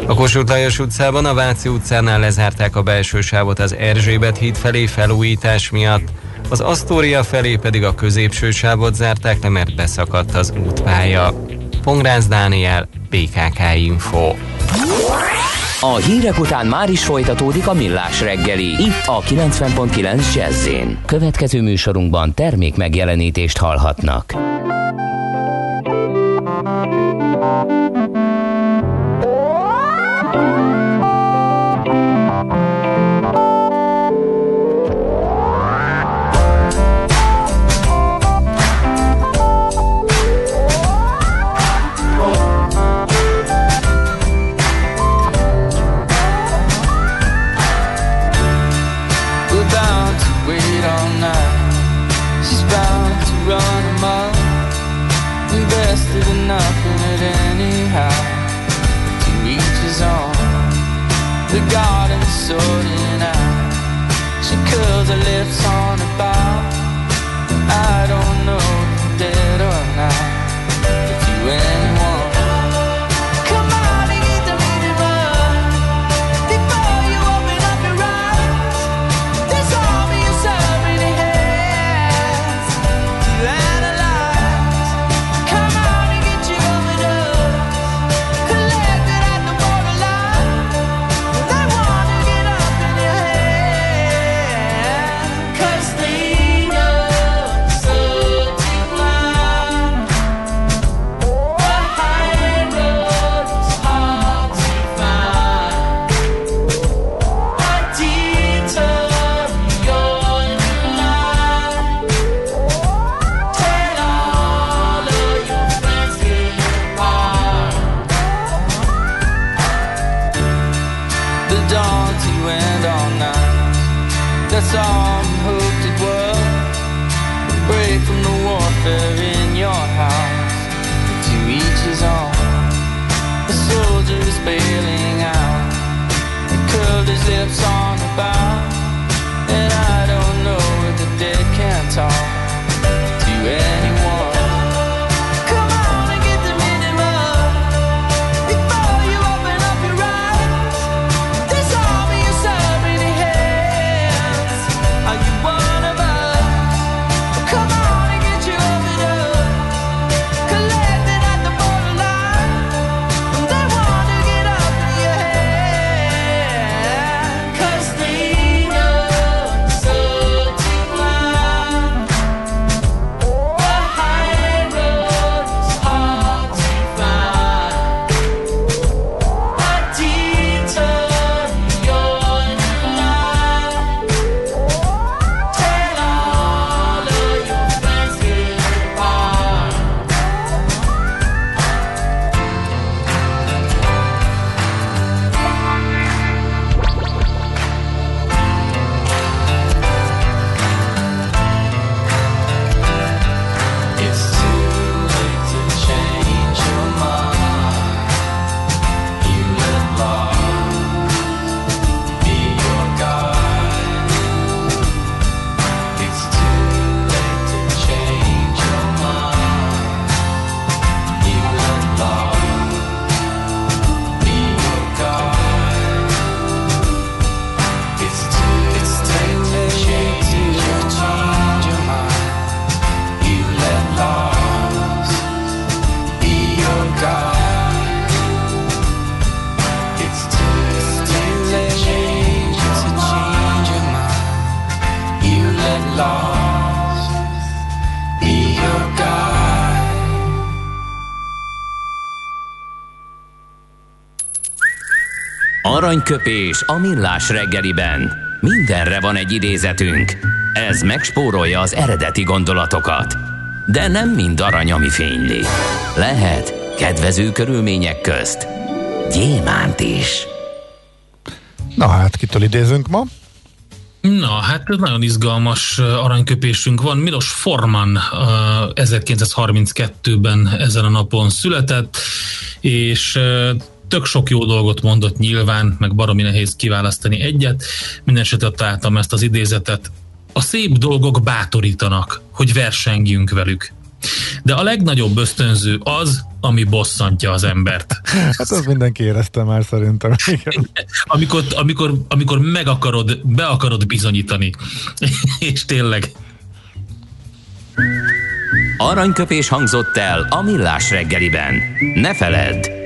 A Kossuth Lajos utcában a Váci utcánál lezárták a belső sávot az Erzsébet híd felé felújítás miatt, az Asztória felé pedig a középső sávot zárták le, mert beszakadt az útpálya. Pongráz Dániel, BKK Info. A hírek után már is folytatódik a Millás reggeli, itt a 90.9 Jazz-én. Következő műsorunkban termék megjelenítést hallhatnak. Aranyköpés a Millás reggeliben. Mindenre van egy idézetünk. Ez megspórolja az eredeti gondolatokat. De nem mind arany, ami fényli. Lehet kedvező körülmények közt gyémánt is. Na hát, kitől idézünk ma? Na, hát nagyon izgalmas aranyköpésünk van. Milos Forman 1932-ben ezen a napon született, és tök sok jó dolgot mondott nyilván, meg baromi nehéz kiválasztani egyet. Mindenesetre találtam ezt az idézetet. A szép dolgok bátorítanak, hogy versengjünk velük. De a legnagyobb ösztönző az, ami bosszantja az embert. Hát az mindenki érezte már szerintem. Amikor be akarod bizonyítani. És tényleg. Aranyköpés hangzott el a Millás reggeliben. Ne feledd,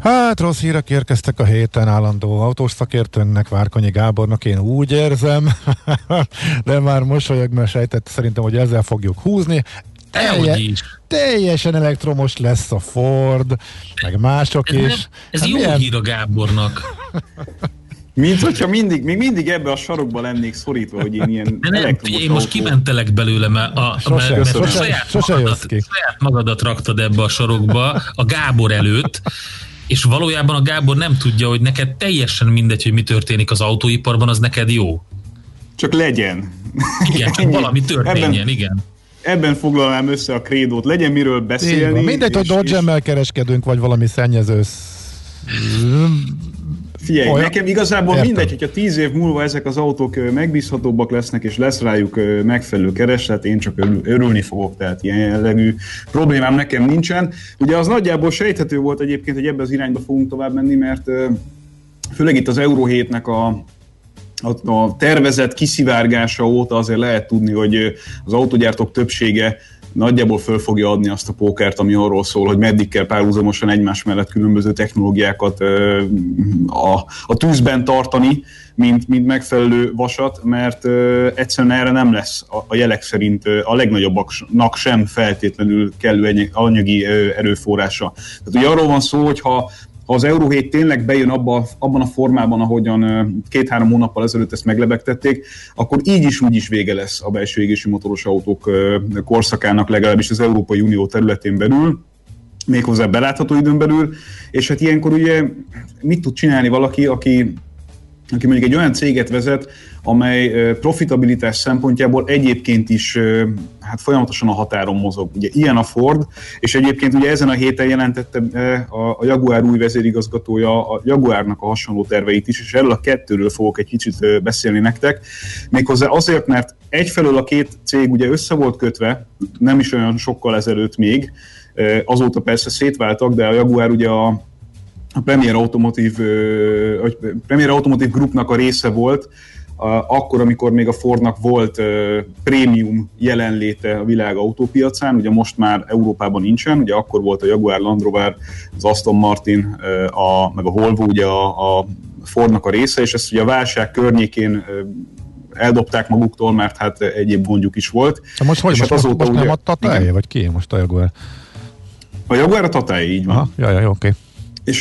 Hát rossz hírek érkeztek a héten állandó autós szakértőnek, Várkonyi Gábornak, én úgy érzem, de már mosolyog, mert sejtett szerintem, hogy ezzel fogjuk húzni. Teljesen elektromos lesz a Ford, meg mások is. Ez jó hír a Gábornak. Mint hogyha még mindig ebbe a sarokba lennék szorítva, hogy én ilyen elektromos autó. Én most kimentelek belőle, mert saját magadat raktad ebbe a sarokba a Gábor előtt, és valójában a Gábor nem tudja, hogy neked teljesen mindegy, hogy mi történik az autóiparban, az neked jó. Csak legyen. Igen, csak valami történjen, igen. Ebben foglalnám össze a krédót, legyen miről beszélni. Mindegy, hogy Dodge-emmel kereskedünk, vagy valami szennyező. Figyelj, nekem igazából értem. Mindegy, hogyha 10 év múlva ezek az autók megbízhatóbbak lesznek, és lesz rájuk megfelelő kereslet, én csak örülni fogok, tehát ilyen jellegű problémám nekem nincsen. Ugye az nagyjából sejthető volt egyébként, hogy ebbe az irányba fogunk tovább menni, mert főleg itt az Euro 7-nek a tervezett kiszivárgása óta azért lehet tudni, hogy az autógyártók többsége nagyjából föl fogja adni azt a pókert, ami arról szól, hogy meddig kell párhuzamosan egymás mellett különböző technológiákat a tűzben tartani, mint megfelelő vasat, mert egyszerűen erre nem lesz a jelek szerint a legnagyobbaknak sem feltétlenül kellő anyagi erőforrása. Tehát ugye arról van szó, hogy ha az Euro 7 tényleg bejön abban a formában, ahogyan 2-3 hónappal ezelőtt ezt meglebegtették, akkor így is úgy is vége lesz a belső égésű motoros autók korszakának, legalábbis az Európai Unió területén belül, méghozzá belátható időn belül, és hát ilyenkor ugye mit tud csinálni valaki, aki mondjuk egy olyan céget vezet, amely profitabilitás szempontjából egyébként is hát folyamatosan a határon mozog. Ugye ilyen a Ford, és egyébként ugye ezen a héten jelentette a Jaguar új vezérigazgatója a Jaguarnak a hasonló terveit is, és erről a kettőről fogok egy kicsit beszélni nektek. Méghozzá azért, mert egyfelől a két cég ugye össze volt kötve, nem is olyan sokkal ezelőtt még, azóta persze szétváltak, de a Jaguar ugye a Premier Automotive Groupnak a része volt, akkor, amikor még a Fordnak volt prémium jelenléte a világ autópiacán, ugye most már Európában nincsen, ugye akkor volt a Jaguar Land Rover, az Aston Martin, meg a Volvo ugye a Fordnak a része, és ezt ugye a válság környékén eldobták maguktól, mert hát egyéb gondjuk is volt. Most nem a Tatály, vagy ki most a Jaguar? A Jaguar a Tatály, így van. Jaj, oké.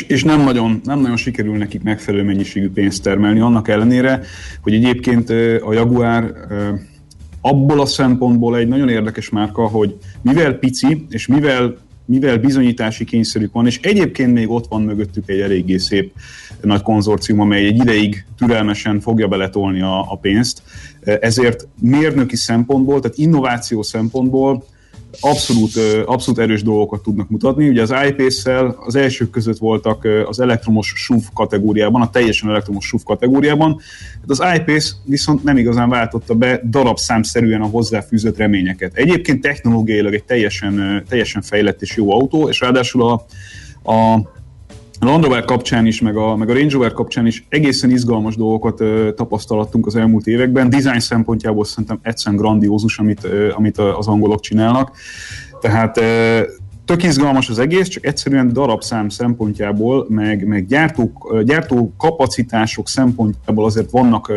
És nem nagyon sikerül nekik megfelelő mennyiségű pénzt termelni, annak ellenére, hogy egyébként a Jaguar abból a szempontból egy nagyon érdekes márka, hogy mivel pici, és mivel bizonyítási kényszerük van, és egyébként még ott van mögöttük egy eléggé szép nagy konzorcium, amely egy ideig türelmesen fogja beletolni a pénzt, ezért mérnöki szempontból, tehát innováció szempontból abszolút erős dolgokat tudnak mutatni. Ugye az iPace-szel az elsők között voltak az elektromos SUV kategóriában, a teljesen elektromos SUV kategóriában. Az iPace viszont nem igazán váltotta be darabszámszerűen a hozzáfűzött reményeket. Egyébként technológiailag egy teljesen fejlett és jó autó, és ráadásul a Land Rover kapcsán is, meg a Range Rover kapcsán is egészen izgalmas dolgokat tapasztalattunk az elmúlt években. Design szempontjából szerintem egyszerűen grandiózus, amit az angolok csinálnak. Tehát tök izgalmas az egész, csak egyszerűen darabszám szempontjából, meg gyártó kapacitások szempontjából azért vannak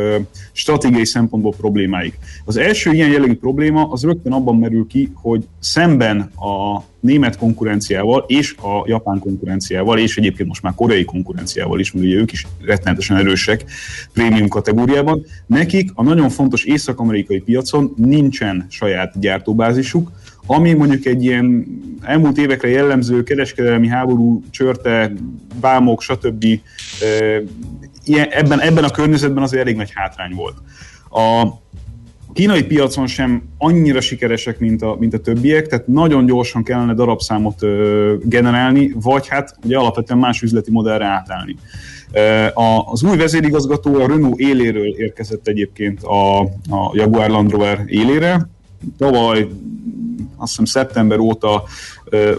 stratégiai szempontból problémáik. Az első ilyen jellegű probléma az rögtön abban merül ki, hogy szemben a német konkurenciával és a japán konkurenciával, és egyébként most már koreai konkurenciával is, mert ugye ők is rettenetesen erősek prémium kategóriában, nekik a nagyon fontos észak-amerikai piacon nincsen saját gyártóbázisuk, ami mondjuk egy ilyen elmúlt évekre jellemző kereskedelmi háború, csörte, vámok, stb. Ebben a környezetben azért elég nagy hátrány volt. A kínai piacon sem annyira sikeresek, mint a többiek, tehát nagyon gyorsan kellene darabszámot generálni, vagy hát ugye alapvetően más üzleti modellre átállni. Az új vezérigazgató a Renault éléről érkezett egyébként a Jaguar Land Rover élére. Tavaly azt hiszem szeptember óta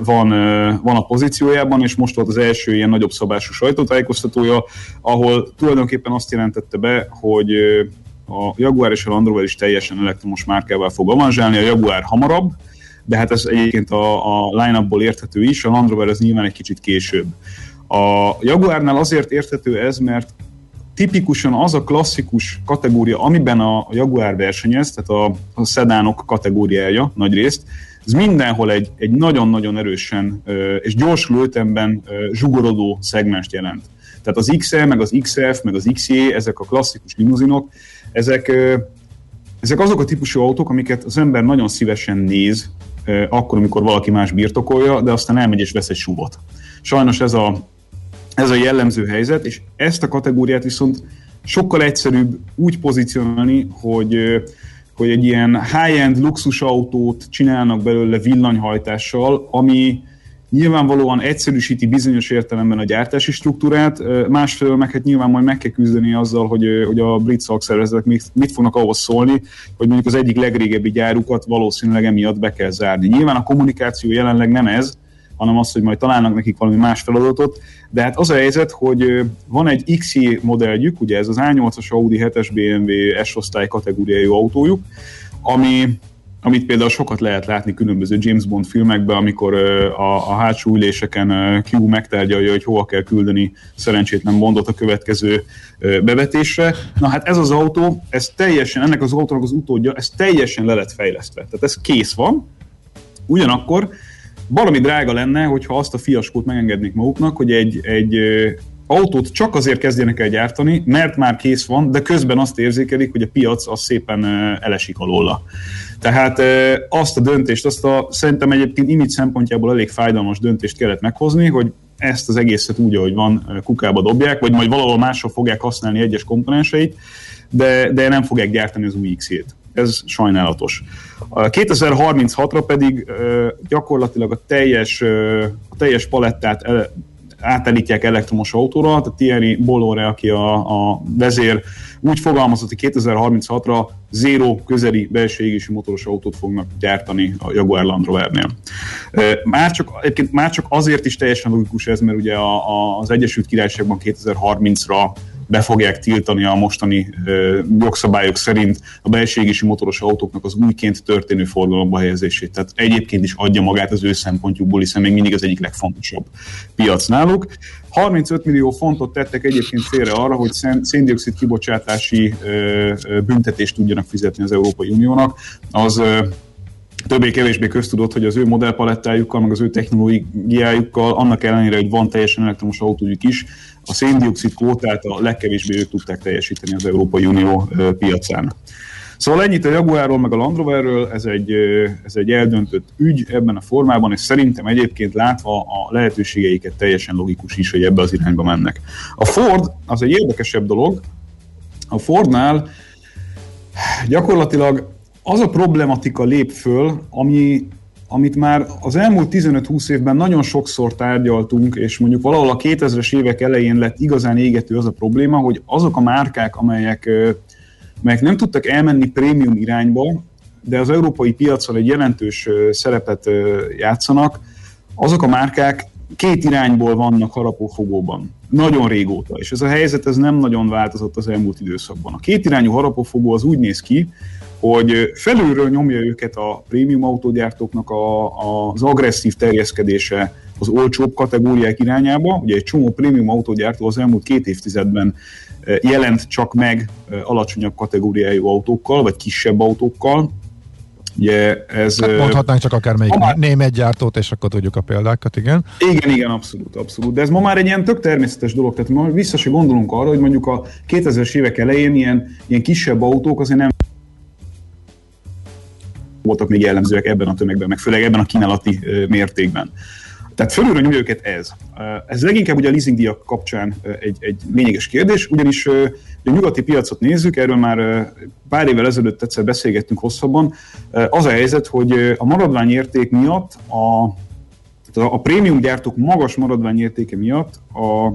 van a pozíciójában, és most volt az első ilyen nagyobb szabású sajtótájékoztatója, ahol tulajdonképpen azt jelentette be, hogy a Jaguar és a Land Rover is teljesen elektromos márkával fog avanzsálni, a Jaguar hamarabb, de hát ez egyébként a line-upból érthető is, a Land Rover ez nyilván egy kicsit később. A Jaguarnál azért érthető ez, mert tipikusan az a klasszikus kategória, amiben a Jaguar versenyez, tehát a szedánok kategóriája nagyrészt, ez mindenhol egy nagyon-nagyon erősen és gyors lőtemben zsugorodó szegmest jelent. Tehát az XL, meg az XF, meg az XJ, ezek a klasszikus limuzinok, ezek azok a típusú autók, amiket az ember nagyon szívesen néz, akkor, amikor valaki más birtokolja, de aztán elmegy és vesz egy SUV-ot. Sajnos ez a jellemző helyzet, és ezt a kategóriát viszont sokkal egyszerűbb úgy pozícionálni, hogy egy ilyen high-end luxus autót csinálnak belőle villanyhajtással, ami nyilvánvalóan egyszerűsíti bizonyos értelemben a gyártási struktúrát, másfelől meg hát nyilván majd meg kell küzdeni azzal, hogy a brit szakszervezetek mit fognak ahhoz szólni, hogy mondjuk az egyik legrégebbi gyárukat valószínűleg emiatt be kell zárni. Nyilván a kommunikáció jelenleg nem ez, hanem az, hogy majd találnak nekik valami más feladatot, de hát az a helyzet, hogy van egy XJ modelljük, ugye ez az A8-as Audi 7-es BMW S-osztály kategóriájú autójuk, amit például sokat lehet látni különböző James Bond filmekben, amikor a hátsó üléseken Q megtárgyalja, hogy hova kell küldeni szerencsétlen Bondot a következő bevetésre. Na hát ez az autó, ennek az autónak az utódja, ez teljesen le lett fejlesztve. Tehát ez kész van, ugyanakkor valami drága lenne, hogyha azt a fiaskót megengednék maguknak, hogy egy autót csak azért kezdjenek el gyártani, mert már kész van, de közben azt érzékelik, hogy a piac az szépen elesik alóla. Tehát azt a döntést, szerintem egyébként image szempontjából elég fájdalmas döntést kellett meghozni, hogy ezt az egészet úgy, ahogy van, kukába dobják, vagy majd valahol máshol fogják használni egyes komponenseit, de nem fogják gyártani az új X-ét. Ez sajnálatos. 2036-ra pedig gyakorlatilag a teljes palettát átállítják elektromos autóra, tehát Thierry Bolloré, aki a vezér, úgy fogalmazott, hogy 2036-ra zéró közeli belső égésű motoros autót fognak gyártani a Jaguar Land Rovernél. Már csak azért is teljesen logikus ez, mert ugye az Egyesült Királyságban 2030-ra be fogják tiltani a mostani jogszabályok szerint a belső égésű motoros autóknak az újként történő forgalomba helyezését. Tehát egyébként is adja magát az ő szempontjukból, hiszen még mindig az egyik legfontosabb piac náluk. 35 millió fontot tettek egyébként félre arra, hogy széndioxid kibocsátási büntetést tudjanak fizetni az Európai Uniónak. Az többé-kevésbé köztudott, hogy az ő modellpalettájukkal, meg az ő technológiájukkal, annak ellenére, hogy van teljesen elektromos autójuk is, a széndioxid kvótát a legkevésbé ők tudták teljesíteni az Európai Unió piacán. Szóval ennyit a Jaguarról, meg a Land Roverről, ez egy eldöntött ügy ebben a formában, és szerintem egyébként látva a lehetőségeiket teljesen logikus is, hogy ebbe az irányba mennek. A Ford az egy érdekesebb dolog. A Fordnál gyakorlatilag az a problematika lép föl, amit már az elmúlt 15-20 évben nagyon sokszor tárgyaltunk, és mondjuk valahol a 2000-es évek elején lett igazán égető az a probléma, hogy azok a márkák, amelyek nem tudtak elmenni prémium irányba, de az európai piacon egy jelentős szerepet játszanak, azok a márkák két irányból vannak harapófogóban. Nagyon régóta, és ez a helyzet ez nem nagyon változott az elmúlt időszakban. A kétirányú harapófogó az úgy néz ki, hogy felülről nyomja őket a prémium autógyártóknak az agresszív terjeszkedése az olcsóbb kategóriák irányába. Ugye egy csomó prémium autógyártó az elmúlt két évtizedben jelent csak meg alacsonyabb kategóriájú autókkal, vagy kisebb autókkal. Ugye ez, hát mondhatnánk csak akármelyik német gyártót, és akkor tudjuk a példákat, igen. Igen, abszolút. De ez ma már egy ilyen tök természetes dolog, tehát ma vissza se gondolunk arra, hogy mondjuk a 2000-es évek elején ilyen kisebb autók azért nem voltak még jellemzőek ebben a tömegben, meg főleg ebben a kínálati mértékben. Tehát fölülről nyomja őket ez. Ez leginkább ugye a leasingdíjak kapcsán egy lényeges kérdés, ugyanis a nyugati piacot nézzük, erről már pár évvel ezelőtt egyszer beszélgettünk hosszabban. Az a helyzet, hogy a maradványérték miatt, a prémium gyártók magas maradványértéke miatt a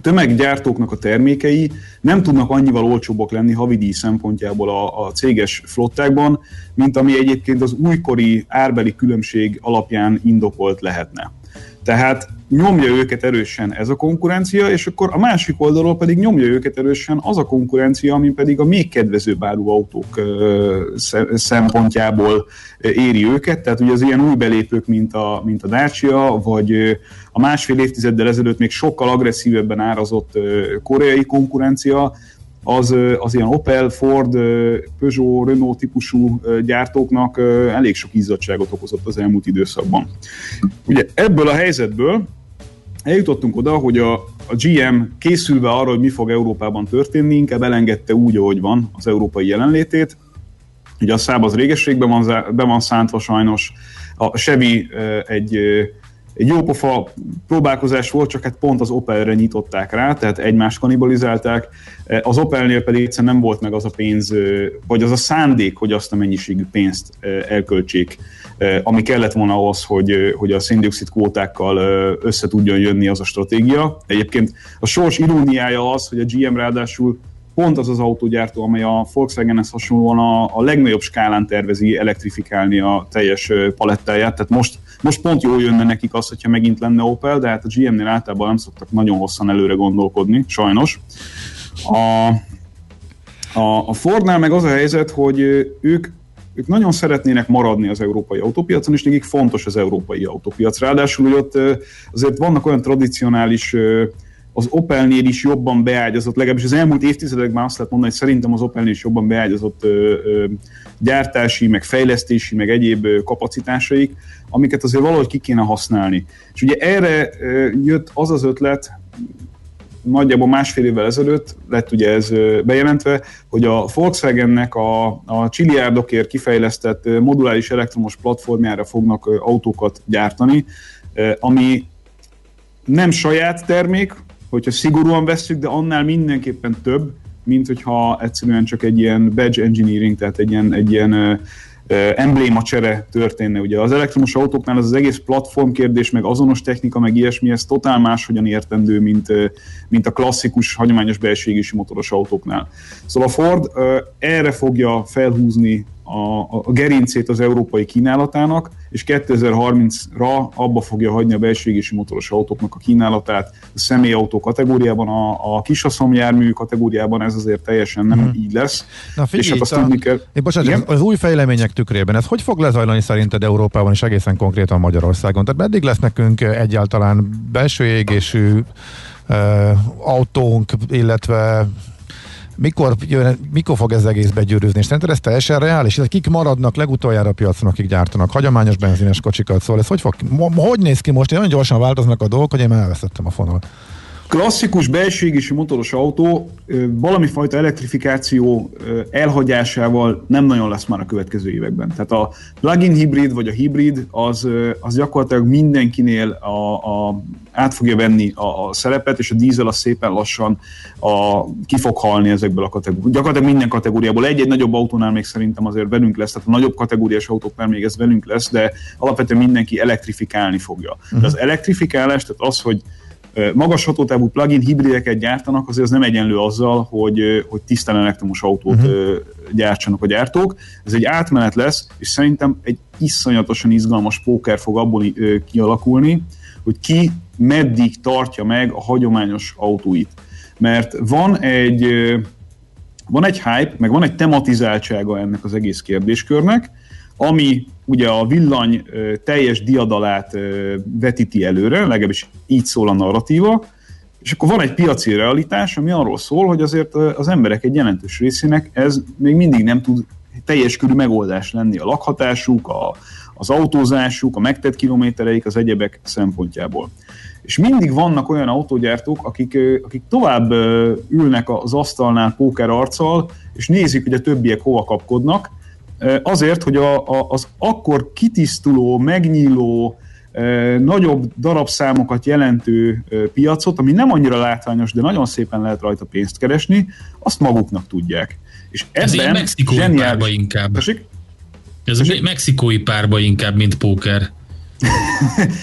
tömeggyártóknak a termékei nem tudnak annyival olcsóbbak lenni havidíj szempontjából a céges flottákban, mint ami egyébként az újkori árbeli különbség alapján indokolt lehetne. Tehát nyomja őket erősen ez a konkurencia, és akkor a másik oldalról pedig nyomja őket erősen az a konkurencia, ami pedig a még kedvezőbb áru autók szempontjából éri őket. Tehát ugye az ilyen új belépők, mint a Dacia, vagy a másfél évtizeddel ezelőtt még sokkal agresszívebben árazott koreai konkurencia, az ilyen Opel, Ford, Peugeot, Renault típusú gyártóknak elég sok izzadságot okozott az elmúlt időszakban. Ugye ebből a helyzetből eljutottunk oda, hogy a GM készülve arra, hogy mi fog Európában történni, inkább elengedte úgy, ahogy van az európai jelenlétét. Ugye a Saab az régességben be van szántva sajnos, a Chevy egy jópofa próbálkozás volt, csak hát pont az Opelre nyitották rá, tehát egymást kanibalizálták. Az Opelnél pedig egyszerűen nem volt meg az a pénz, vagy az a szándék, hogy azt a mennyiségű pénzt elköltsék, ami kellett volna ahhoz, hogy a széndioxid kvótákkal össze tudjon jönni az a stratégia. Egyébként a sors iróniája az, hogy a GM ráadásul pont az az autógyártó, amely a Volkswagenhez hasonlóan a legnagyobb skálán tervezi elektrifikálni a teljes palettáját. Tehát most pont jól jönne nekik az, hogyha megint lenne Opel, de hát a GM-nél általában nem szoktak nagyon hosszan előre gondolkodni, sajnos. A Fordnál meg az a helyzet, hogy ők nagyon szeretnének maradni az európai autópiacon, és nekik fontos az európai autópiac. Ráadásul, hogy ott azért vannak olyan tradicionális, az Opelnél is jobban beágyazott, legalábbis az elmúlt évtizedekben azt lehet mondani, hogy szerintem az Opelnél is jobban beágyazott gyártási, meg fejlesztési, meg egyéb kapacitásaik, amiket azért valahogy ki kéne használni. És ugye erre jött az ötlet, nagyjából másfél évvel ezelőtt lett ugye ez bejelentve, hogy a Volkswagennek a csiliárdokért kifejlesztett moduláris elektromos platformjára fognak autókat gyártani, ami nem saját termék, hogyha szigorúan vesszük, de annál mindenképpen több, mint hogyha egyszerűen csak egy ilyen badge engineering, tehát egy ilyen emblémacsere történne. Ugye az elektromos autóknál az egész platform kérdés, meg azonos technika, meg ilyesmi, ez totál máshogyan értendő, mint a klasszikus, hagyományos belségési motoros autóknál. Szóval a Ford erre fogja felhúzni a gerincét az európai kínálatának, és 2030-ra abba fogja hagyni a belségési motoros autóknak a kínálatát a személyautó kategóriában, a kisaszomjármű kategóriában ez azért teljesen nem így lesz. Na figyelj, és hát az új fejlemények tükrében, ez hogy fog lezajlani szerinted Európában és egészen konkrétan Magyarországon? Tehát meddig lesz nekünk egyáltalán belső égésű autónk, illetve mikor fog ez egész begyűrűzni? És szerinted ez teljesen reális? Tehát kik maradnak legutoljára a piacon, akik gyártanak? Hagyományos benzines kocsikat, szóval ez hogy néz ki most? Nagyon gyorsan változnak a dolgok, hogy én elveszettem a fonalat. Klasszikus belségési motoros autó valamifajta elektrifikáció elhagyásával nem nagyon lesz már a következő években. Tehát a plug-in hibrid vagy a hibrid az gyakorlatilag mindenkinél át fogja venni a szerepet, és a dízel az szépen lassan ki fog halni ezekből a kategóriából. Gyakorlatilag minden kategóriából. Egy nagyobb autónál még szerintem azért velünk lesz, tehát a nagyobb kategóriás autóknál még ez velünk lesz, de alapvetően mindenki elektrifikálni fogja. De az elektrifikálás, tehát az, hogy magas hatótávú plug-in hibrideket gyártanak, azért az nem egyenlő azzal, hogy tisztán elektromos autót gyártsanak a gyártók. Ez egy átmenet lesz, és szerintem egy iszonyatosan izgalmas póker fog abból kialakulni, hogy ki meddig tartja meg a hagyományos autóit. Mert van egy hype, meg van egy tematizáltsága ennek az egész kérdéskörnek, ami ugye a villany teljes diadalát vetíti előre, legalábbis így szól a narratíva, és akkor van egy piaci realitás, ami arról szól, hogy azért az emberek egy jelentős részének ez még mindig nem tud teljes körű megoldás lenni a lakhatásuk, az autózásuk, a megtett kilométereik, az egyebek szempontjából. És mindig vannak olyan autógyártók, akik tovább ülnek az asztalnál póker arccal, és nézik, hogy a többiek hova kapkodnak, azért, hogy az akkor kitisztuló, megnyíló, nagyobb darabszámokat jelentő piacot, ami nem annyira látványos, de nagyon szépen lehet rajta pénzt keresni, azt maguknak tudják. És ebben zseniális... inkább. Ez egy mexikói párba inkább, mint póker.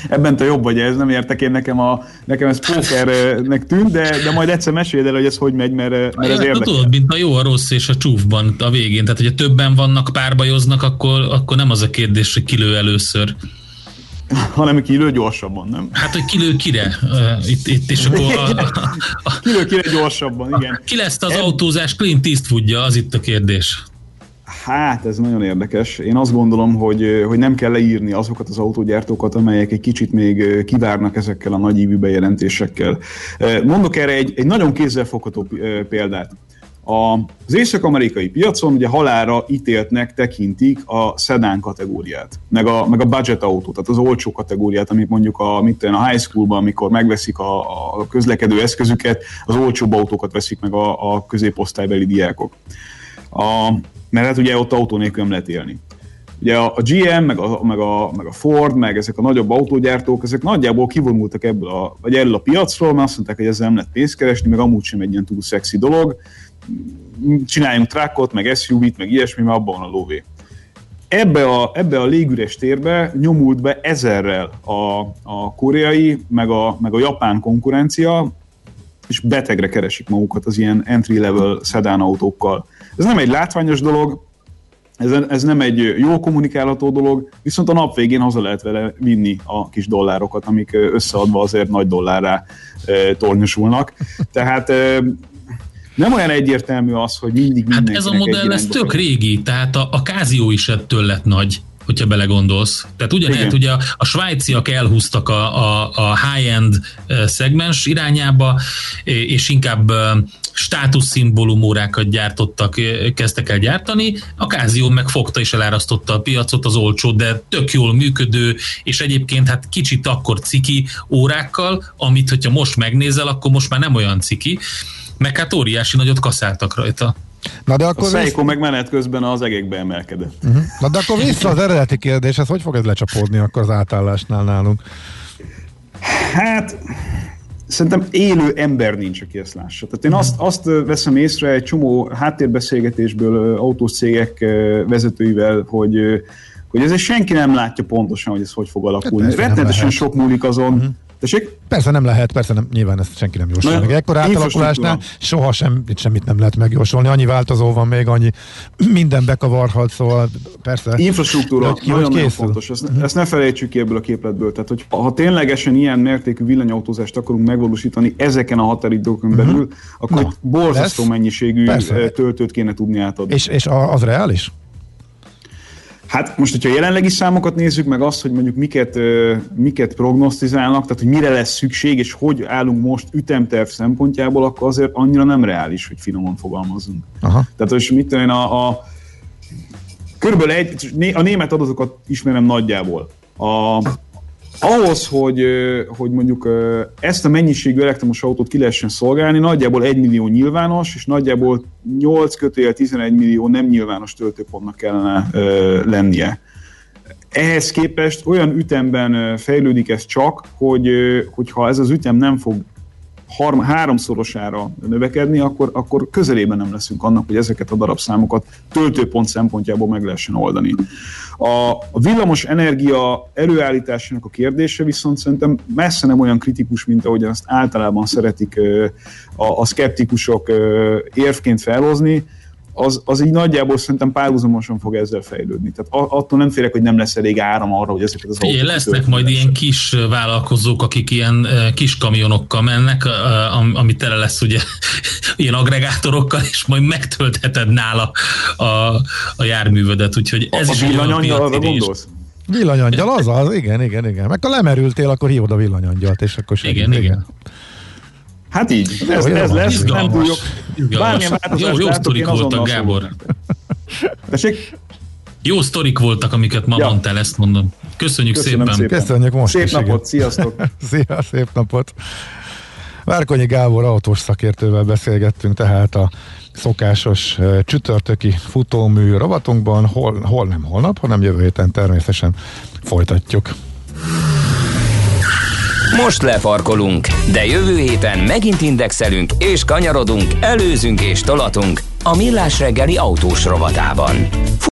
Ebben te jobb vagy, ez nem értek én, nekem ez pókernek tűnt, de majd egyszer meséld el, hogy ez hogy megy, mert ez érdekel. Tudod, mint a jó, a rossz és a csúfban a végén, tehát hogyha többen vannak, párbajoznak, akkor nem az a kérdés, hogy kilő először. Hanem kilő gyorsabban, nem? Hát, hogy kilő kire? Itt és akkor kilő kire gyorsabban, igen. Ki lesz az autózás Clint Eastwoodja, az itt a kérdés. Hát, ez nagyon érdekes. Én azt gondolom, hogy nem kell leírni azokat az autógyártókat, amelyek egy kicsit még kivárnak ezekkel a nagy ívű bejelentésekkel. Mondok erre egy nagyon kézzelfogható példát. Az észak-amerikai piacon ugye halálra ítéltnek tekintik a szedán kategóriát, meg a budget autót, tehát az olcsó kategóriát, amit mondjuk a high schoolban, amikor megveszik a közlekedő eszközüket, az olcsóbb autókat veszik meg a középosztálybeli diákok. Mert hát ugye ott autó nélkül nem lehet élni. Ugye a GM, meg a Ford, meg ezek a nagyobb autógyártók, ezek nagyjából kivonultak erről a piacról, mert azt mondták, hogy ezzel nem lehet pénzt keresni, meg amúgy sem egy ilyen túl szexi dolog. Csináljunk truckot, meg SUV-t, meg ilyesmi, mert abban van a lóvé. Ebbe a légüres térbe nyomult be 1000-rel a koreai, meg a japán konkurencia, és betegre keresik magukat az ilyen entry-level szedán autókkal. Ez nem egy látványos dolog, ez nem egy jól kommunikálható dolog, viszont a nap végén haza lehet vele vinni a kis dollárokat, amik összeadva azért nagy dollárrá tornyosulnak. Tehát nem olyan egyértelmű az, hogy mindig mindenkinek. Hát ez a modell, ez tök régi, tehát a Casio is ettől lett nagy, hogyha belegondolsz. Tehát ugyanilyen, ugye a svájciak elhúztak a high-end szegmens irányába, és inkább státuszszimbólumórákat kezdtek el gyártani. A Casio megfogta és elárasztotta a piacot, az olcsó, de tök jól működő, és egyébként hát kicsit akkor ciki órákkal, amit hogyha most megnézel, akkor most már nem olyan ciki, meg hát óriási nagyot kaszáltak rajta. Na de akkor a Seiko meg menet közben az egekbe emelkedett. Uh-huh. Na de akkor vissza az eredeti kérdéshez, hogy fog ez lecsapódni akkor az átállásnál nálunk? Hát szerintem élő ember nincs, aki ezt lássa. Tehát én azt veszem észre egy csomó háttérbeszélgetésből autós cégek vezetőivel, hogy ezért senki nem látja pontosan, hogy ez hogy fog alakulni. Rettenetesen sok múlik azon. Uh-huh. Tessék? Persze nem lehet, nyilván ezt senki nem jósolja meg. Ekkor átalakulásnál soha semmit nem lehet megjósolni. Annyi változó van még, annyi minden bekavarhat, szóval persze. Infrastruktúra nagyon fontos. Ezt ne felejtsük ki ebből a képletből. Tehát, hogy ha ténylegesen ilyen mértékű villanyautózást akarunk megvalósítani ezeken a határidőkön belül, akkor borzasztó mennyiségű töltőt kéne tudni átadni. És az reális? Hát most, hogyha jelenlegi számokat nézzük, meg azt, hogy mondjuk miket prognosztizálnak, tehát hogy mire lesz szükség, és hogy állunk most ütemterv szempontjából, akkor azért annyira nem reális, hogy finoman fogalmazzunk. Aha. Tehát, és mit tudom én, körülbelül a német adatokat ismerem nagyjából. Ahhoz, hogy mondjuk ezt a mennyiségű elektromos autót ki lehessen szolgálni, nagyjából 1 millió nyilvános, és nagyjából 8-11 millió nem nyilvános töltőpontnak kellene lennie. Ehhez képest olyan ütemben fejlődik ez csak, hogyha ez az ütem nem fog háromszorosára növekedni, akkor közelében nem leszünk annak, hogy ezeket a darabszámokat töltőpont szempontjából meg lehessen oldani. A villamos energia előállításának a kérdése viszont szerintem messze nem olyan kritikus, mint ahogyan azt általában szeretik a szkeptikusok érvként felhozni. az így nagyjából szerintem párhuzamosan fog ezzel fejlődni. Tehát attól nem félek, hogy nem lesz elég áram arra, hogy ezeket az autók... Lesznek majd ilyen kis vállalkozók, akik ilyen kis kamionokkal mennek, ami tele lesz ugye ilyen agregátorokkal, és majd megtöltheted nála a járművedet. Úgyhogy ez is egy olyan piac. Villanyangyal, az? Igen. Meg ha lemerültél, akkor hívod a villanyangyalt, és akkor segít. Igen. Hát így, ez lesz, izgalmas. Nem túljok. Bármilyen változást jó sztorik voltak, Gábor. Jó sztorik voltak, amiket ma mondtál, ezt mondom. Köszönjük szépen. Köszönjük most szép is. Szép napot, sziasztok. Szia, szép napot. Várkonyi Gábor autós szakértővel beszélgettünk tehát a szokásos csütörtöki futómű rovatunkban. Hol nem holnap, hanem jövő héten természetesen folytatjuk. Most lefarkolunk, de jövő héten megint indexelünk és kanyarodunk, előzünk és tolatunk a Millás reggeli autós rovatában.